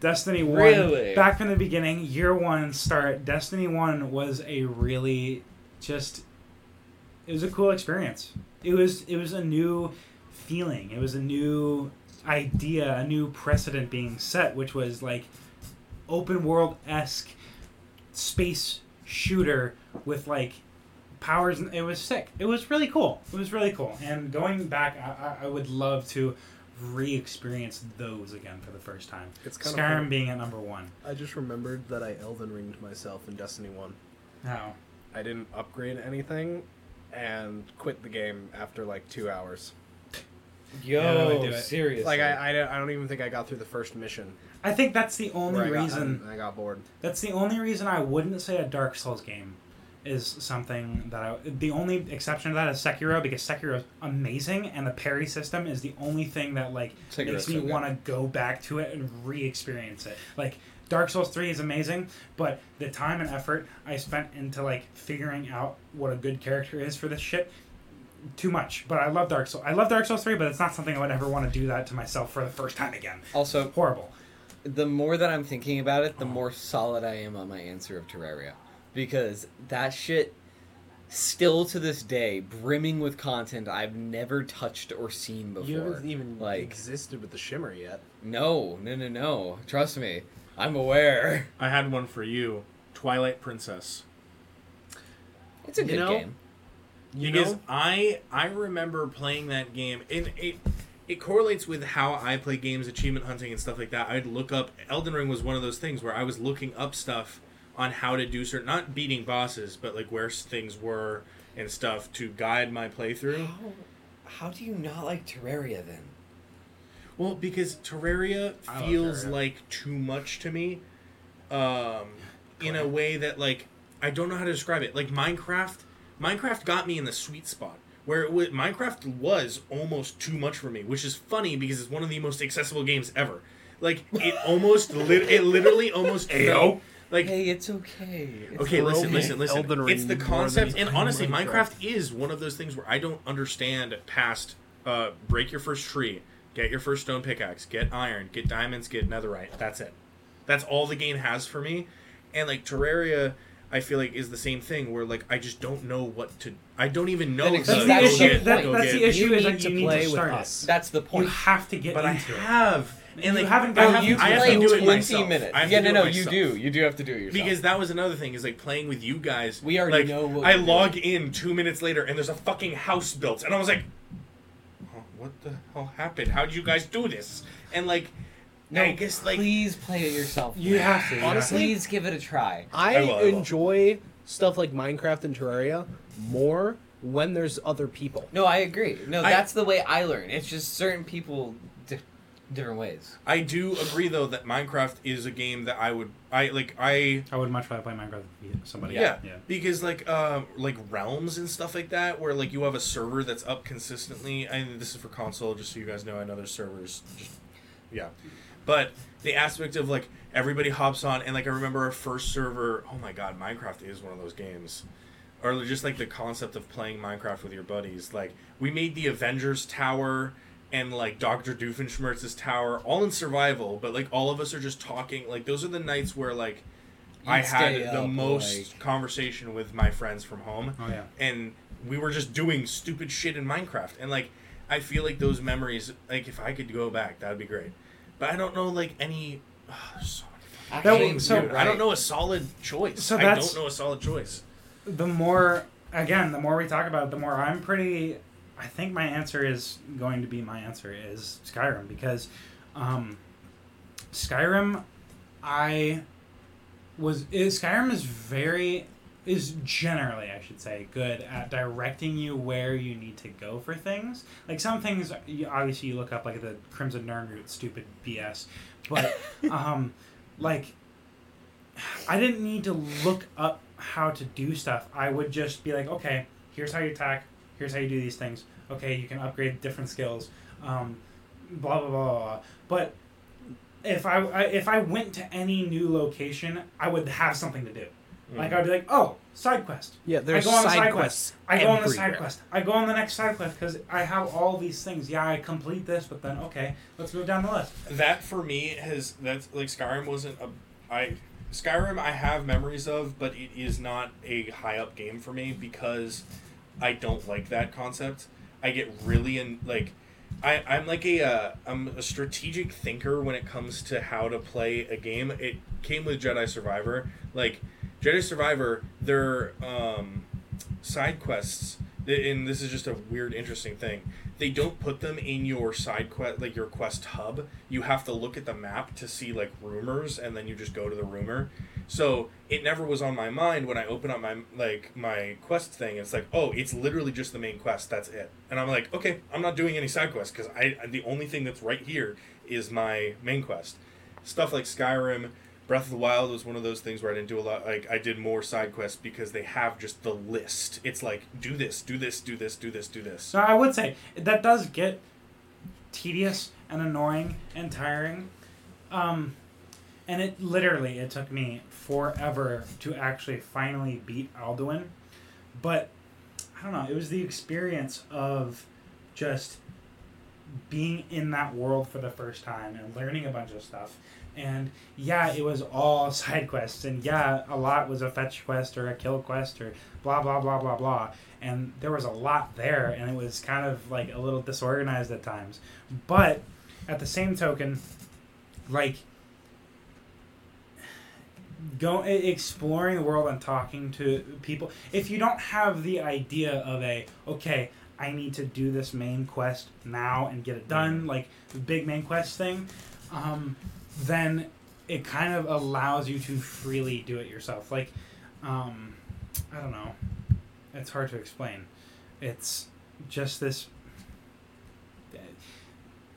Destiny one. Really? Back from the beginning, year one start, Destiny one was a really just... It was a cool experience. It was It was a new feeling. It was a new... idea, a new precedent being set, which was like open world-esque space shooter with like powers. It was sick. It was really cool. It was really cool. And going back, I, I would love to re-experience those again for the first time. It's kind Skyrim of cool. being at number one. I just remembered that I Elden Ringed myself in Destiny one. How? Oh. I didn't upgrade anything and quit the game after like two hours. Yo, yeah, seriously. Like, I, I, I don't even think I got through the first mission. I think that's the only I reason... Got, I, I got bored. That's the only reason I wouldn't say a Dark Souls game is something that I... The only exception to that is Sekiro, because Sekiro's amazing, and the parry system is the only thing that, like, Sekiro's makes me so want to go back to it and re-experience it. Like, Dark Souls three is amazing, but the time and effort I spent into, like, figuring out what a good character is for this shit... too much. But I love Dark Souls. I love Dark Souls three, but it's not something I would ever want to do that to myself for the first time again. Also, it's horrible. The more that I'm thinking about it, the oh. more solid I am on my answer of Terraria, because that shit, still to this day, brimming with content I've never touched or seen before. You haven't even like existed with the Shimmer yet. No, no, no, no. Trust me, I'm aware. I had one for you, Twilight Princess. It's a good you know, game. You because know, I I remember playing that game in a. It correlates with how I play games, achievement hunting, and stuff like that. I'd look up... Elden Ring was one of those things where I was looking up stuff on how to do certain... Not beating bosses, but, like, where things were and stuff to guide my playthrough. How, how do you not like Terraria, then? Well, because Terraria feels Terraria. like too much to me um, in a way that, like... I don't know how to describe it. Like, Minecraft... Minecraft got me in the sweet spot. Where it was, Minecraft was almost too much for me, which is funny because it's one of the most accessible games ever. Like, it almost, li- it literally almost, Ayo. like... Hey, it's okay. It's okay, listen, okay. listen, listen, listen. It's the concept, and honestly, Minecraft. Minecraft is one of those things where I don't understand past uh, break your first tree, get your first stone pickaxe, get iron, get diamonds, get netherite. That's it. That's all the game has for me. And, like, Terraria... I feel like is the same thing where like I just don't know what to. I don't even know. That's the issue. That's the issue. Is that you need to start it. That's the point. You have to get. But I have. And like, you haven't got. I have to do it myself. Yeah, no, no, you do. You do have to do it yourself. Because that was another thing is like playing with you guys. We already know what we're doing. I log in two minutes later and there's a fucking house built, and I was like, oh, "What the hell happened? How did you guys do this?" And like. No, I guess, like, please play it yourself. You have to. Honestly, please give it a try. I, I, will, I will. enjoy stuff like Minecraft and Terraria more when there's other people. No, I agree. No, I, that's the way I learn. It's just certain people di- different ways. I do agree, though, that Minecraft is a game that I would... I like. I I would much rather play Minecraft with somebody. Yeah, yeah. Because like uh, like realms and stuff like that, where like you have a server that's up consistently. I mean, this is for console, just so you guys know. I know there's servers. Just, yeah. But the aspect of, like, everybody hops on, and, like, I remember our first server, oh, my God, Minecraft is one of those games. Or just, like, the concept of playing Minecraft with your buddies. Like, we made the Avengers Tower and, like, Doctor Doofenshmirtz's Tower, all in survival, but, like, all of us are just talking. Like, those are the nights where, like, You'd I had up, the most like... conversation with my friends from home. Oh, yeah. And we were just doing stupid shit in Minecraft. And, like, I feel like those memories, like, if I could go back, that would be great. But I don't know, like, any... Oh, so Actually, so, dude, right. I don't know a solid choice. So I don't know a solid choice. The more... Again, the more we talk about it, the more I'm pretty... I think my answer is going to be my answer is Skyrim. Because um, Skyrim, I was... Is, Skyrim is very... Is generally, I should say, good at directing you where you need to go for things. Like, some things, you, obviously, you look up, like, the Crimson Nernroot stupid B S. But, um, like, I didn't need to look up how to do stuff. I would just be like, okay, here's how you attack. Here's how you do these things. Okay, you can upgrade different skills. Um, blah, blah, blah, blah, blah. But if I, I, if I went to any new location, I would have something to do. Like, I'd be like, oh, side quest. Yeah, there's I go on side, the side quests. Quest. I go on the side quest. I go on the next side quest because I have all these things. Yeah, I complete this, but then, okay, let's move down the list. That, for me, has, that's, like, Skyrim wasn't a, I, Skyrim I have memories of, but it is not a high-up game for me because I don't like that concept. I get really, in, like, I, I'm like a, uh, I'm a strategic thinker when it comes to how to play a game. It came with Jedi Survivor, like... Jedi Survivor, their um, side quests, and this is just a weird, interesting thing. They don't put them in your side quest, like your quest hub. You have to look at the map to see like rumors, and then you just go to the rumor. So it never was on my mind when I open up my like my quest thing. It's like, oh, it's literally just the main quest. That's it. And I'm like, okay, I'm not doing any side quests because I the only thing that's right here is my main quest. Stuff like Skyrim. Breath of the Wild was one of those things where I didn't do a lot. Like I did more side quests because they have just the list. It's like do this, do this, do this, do this, do this. No, I would say that does get tedious and annoying and tiring, um, and it literally it took me forever to actually finally beat Alduin. But I don't know, it was the experience of just being in that world for the first time and learning a bunch of stuff. And yeah, it was all side quests, and yeah, a lot was a fetch quest or a kill quest or blah blah blah blah blah, and there was a lot there, and it was kind of like a little disorganized at times. But at the same token, like go exploring the world and talking to people, if you don't have the idea of a okay, I need to do this main quest now and get it done, like the big main quest thing, um, then it kind of allows you to freely do it yourself. Like, um, I don't know. It's hard to explain. It's just this...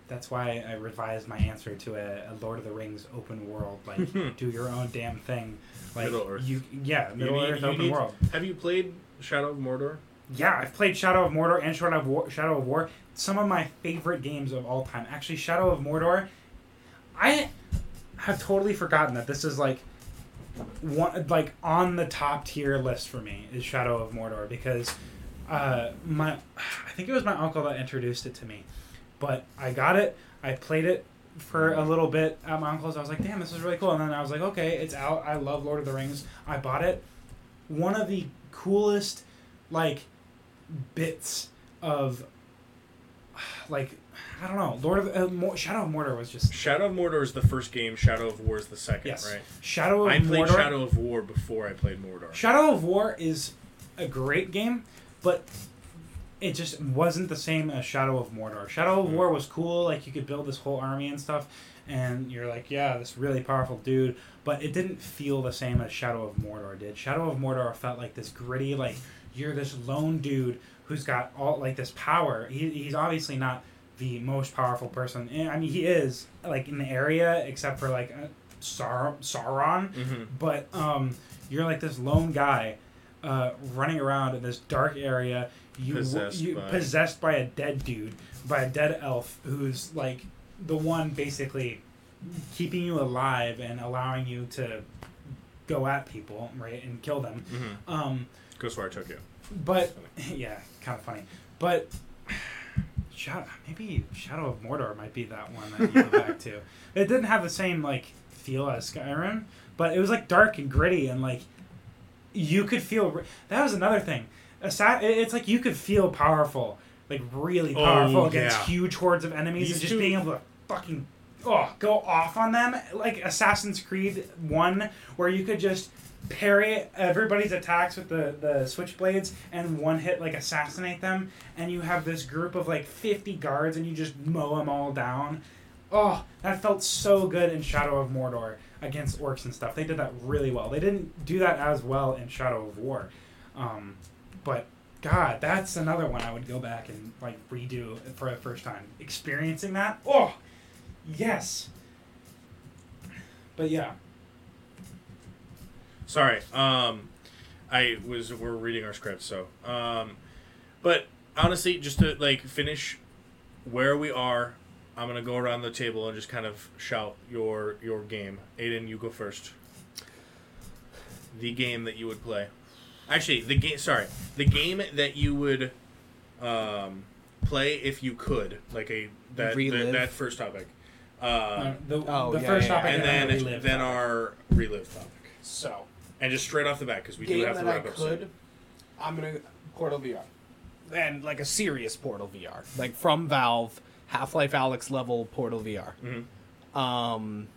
That's why I revised my answer to a, a Lord of the Rings open world. Like, do your own damn thing. Like, Middle Earth. You, yeah, Middle you need, Earth open need, world. Have you played Shadow of Mordor? Yeah, I've played Shadow of Mordor and Shadow of, War, Shadow of War. Some of my favorite games of all time. Actually, Shadow of Mordor, I have totally forgotten that this is like one like on the top tier list for me is Shadow of Mordor, because uh, my I think it was my uncle that introduced it to me. But I got it. I played it for a little bit at my uncle's. I was like, damn, this is really cool. And then I was like, okay, it's out. I love Lord of the Rings. I bought it. One of the coolest like bits of like I don't know Lord of uh, Mo- Shadow of Mordor was just Shadow of Mordor is the first game, Shadow of War is the second. Yes. Right. Shadow of I played Mordor. Shadow of War before I played Mordor. Shadow of War is a great game, but it just wasn't the same as Shadow of Mordor. Shadow of mm. War was cool, like you could build this whole army and stuff, and you're like, yeah, this really powerful dude, but it didn't feel the same as Shadow of Mordor did. Shadow of Mordor felt like this gritty, like you're this lone dude who's got all like this power. He he's obviously not the most powerful person. I mean, he is like in the area, except for like uh, Sar- Sauron. Mm-hmm. But um, you're like this lone guy uh, running around in this dark area. You possessed, you, by... possessed by a dead dude, by a dead elf who's like the one basically keeping you alive and allowing you to go at people, right, and kill them. Mm-hmm. Um, Ghostwire Tokyo. But, yeah, kind of funny. But Shadow, maybe Shadow of Mordor might be that one that you go back to. It didn't have the same, like, feel as Skyrim, but it was, like, dark and gritty, and, like, you could feel... Re- that was another thing. It's like you could feel powerful, like, really powerful oh, against yeah. huge hordes of enemies. These and just two- being able to fucking... Oh, go off on them like Assassin's Creed one, where you could just parry everybody's attacks with the, the switchblades and one hit like assassinate them, and you have this group of like fifty guards and you just mow them all down. Oh, that felt so good in Shadow of Mordor against orcs and stuff. They did that really well. They didn't do that as well in Shadow of War, um, but God, that's another one I would go back and like redo for the first time. Experiencing that, oh. Yes. But yeah. Sorry. Um, I was, we're reading our script, so. Um, but honestly, just to like finish where we are, I'm going to go around the table and just kind of shout your, your game. Aiden, you go first. The game that you would play. Actually, the game, sorry. The game that you would, um, play if you could. Like a, that, the, that first topic. Uh, the oh, the yeah, first yeah, topic, yeah. and, and then then our relive topic. So, and just straight off the bat, because we do have to wrap I up. Could, soon. I'm gonna Portal V R, and like a serious Portal V R, like from Valve, Half-Life Alyx level Portal V R. Mm-hmm. Um,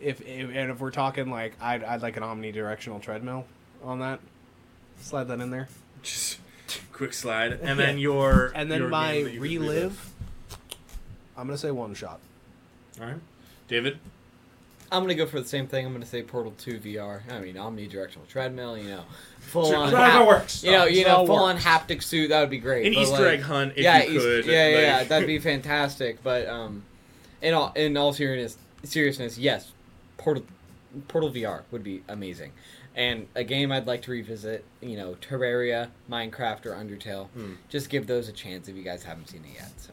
if, if and if we're talking like I'd I'd like an omnidirectional treadmill on that. Slide that in there. Just quick slide, and then your and then your my you relive, relive. I'm gonna say One Shot. All right. David? I'm going to go for the same thing. I'm going to say Portal two V R. I mean, omnidirectional treadmill, you know. Full-on so, hap- works. You know, you know full-on haptic suit. That would be great. An but Easter like, egg hunt, if yeah, you could. Yeah, yeah, like. yeah. That'd be fantastic. But um, in all in all seriousness, seriousness, yes, Portal Portal V R would be amazing. And a game I'd like to revisit, you know, Terraria, Minecraft, or Undertale. Hmm. Just give those a chance if you guys haven't seen it yet. So,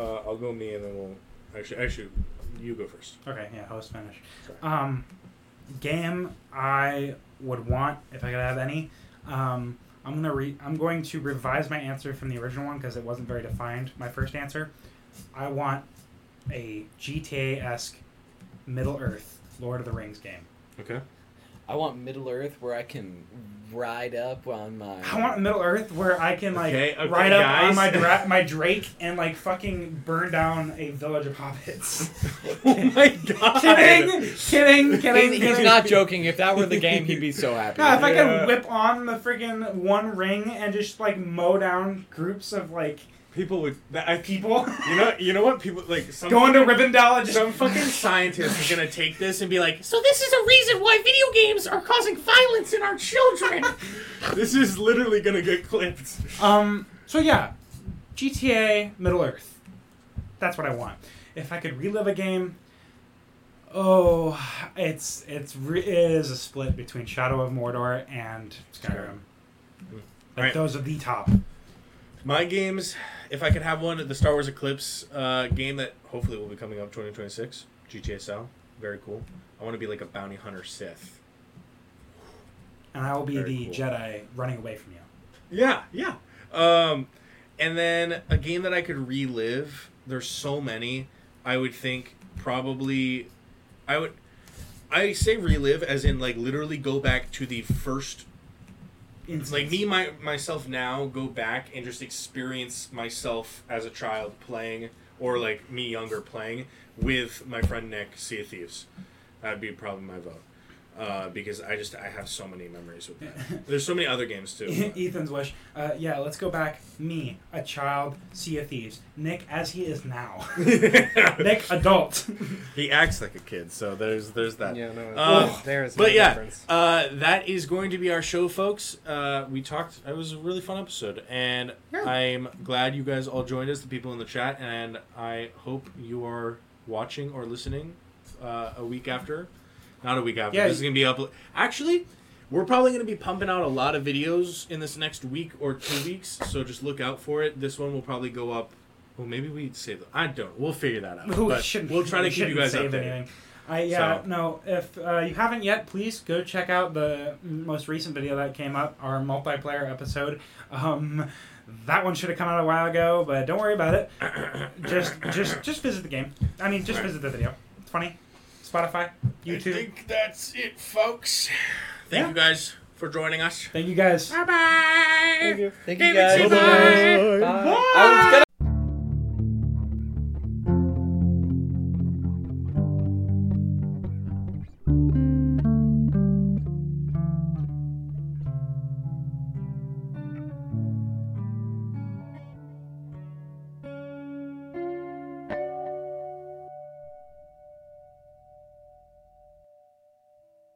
uh, I'll go me and then we'll... Actually, actually, you go first. Okay, yeah, host finish. Um, game I would want, if I could have any, um, I I'm gonna re. I'm going to revise my answer from the original one because it wasn't very defined. My first answer, I want a G T A-esque Middle Earth Lord of the Rings game. Okay. I want Middle Earth where I can ride up on my. I want Middle Earth where I can like okay, okay, ride up guys. on my dra- my drake and like fucking burn down a village of hobbits. Oh my god! Kidding, kidding, kidding. He's, kidding. He's not joking. If that were the game, he'd be so happy. Yeah, if yeah. I could whip on the friggin' One Ring and just like mow down groups of like. People would... I, people? You know you know what? People, like... Some Going fucking, to Rivendell just... Some fucking scientist is going to take this and be like, so this is a reason why video games are causing violence in our children! This is literally going to get clipped. Um, so yeah. G T A Middle Earth. That's what I want. If I could relive a game... Oh, it's... it's re- it is a split between Shadow of Mordor and Skyrim. Like, right. Those are the top... My games, if I could have one, the Star Wars Eclipse uh, game that hopefully will be coming up twenty twenty-six, G T A style, very cool. I want to be like a bounty hunter Sith. And I will be very the cool. Jedi running away from you. Yeah, yeah. Um, and then a game that I could relive, there's so many, I would think probably, I would, I say relive as in like literally go back to the first Instance. Like me, my myself now, go back and just experience myself as a child playing, or like me younger playing with my friend Nick, Sea of Thieves. That'd be probably my vote, uh, because I just I have so many memories with that. There's so many other games too. Ethan's wish. Uh, yeah, let's go back. Me, a child, Sea of Thieves. Nick as he is now. Nick, adult. He acts like a kid, so there's there's that. Yeah, no, uh, oh, there is. But no yeah, difference. Uh, that is going to be our show, folks. Uh, we talked. It was a really fun episode, and yeah. I'm glad you guys all joined us, the people in the chat, and I hope you are watching or listening uh, a week after. Not a week after. Yeah, this is going to be up. Actually, we're probably going to be pumping out a lot of videos in this next week or two weeks, so just look out for it. This one will probably go up. Well, maybe we save it. I don't. We'll figure that out. We but we'll try to we keep you guys save updated. I yeah so. no. If uh, you haven't yet, please go check out the most recent video that came up, our multiplayer episode. Um, that one should have come out a while ago, but don't worry about it. just just just visit the game. I mean, just right. visit the video. It's funny. Spotify, YouTube. I think that's it, folks. Thank yeah. you guys for joining us. Thank you guys. Bye bye. Thank you. Thank you guys. Bye bye.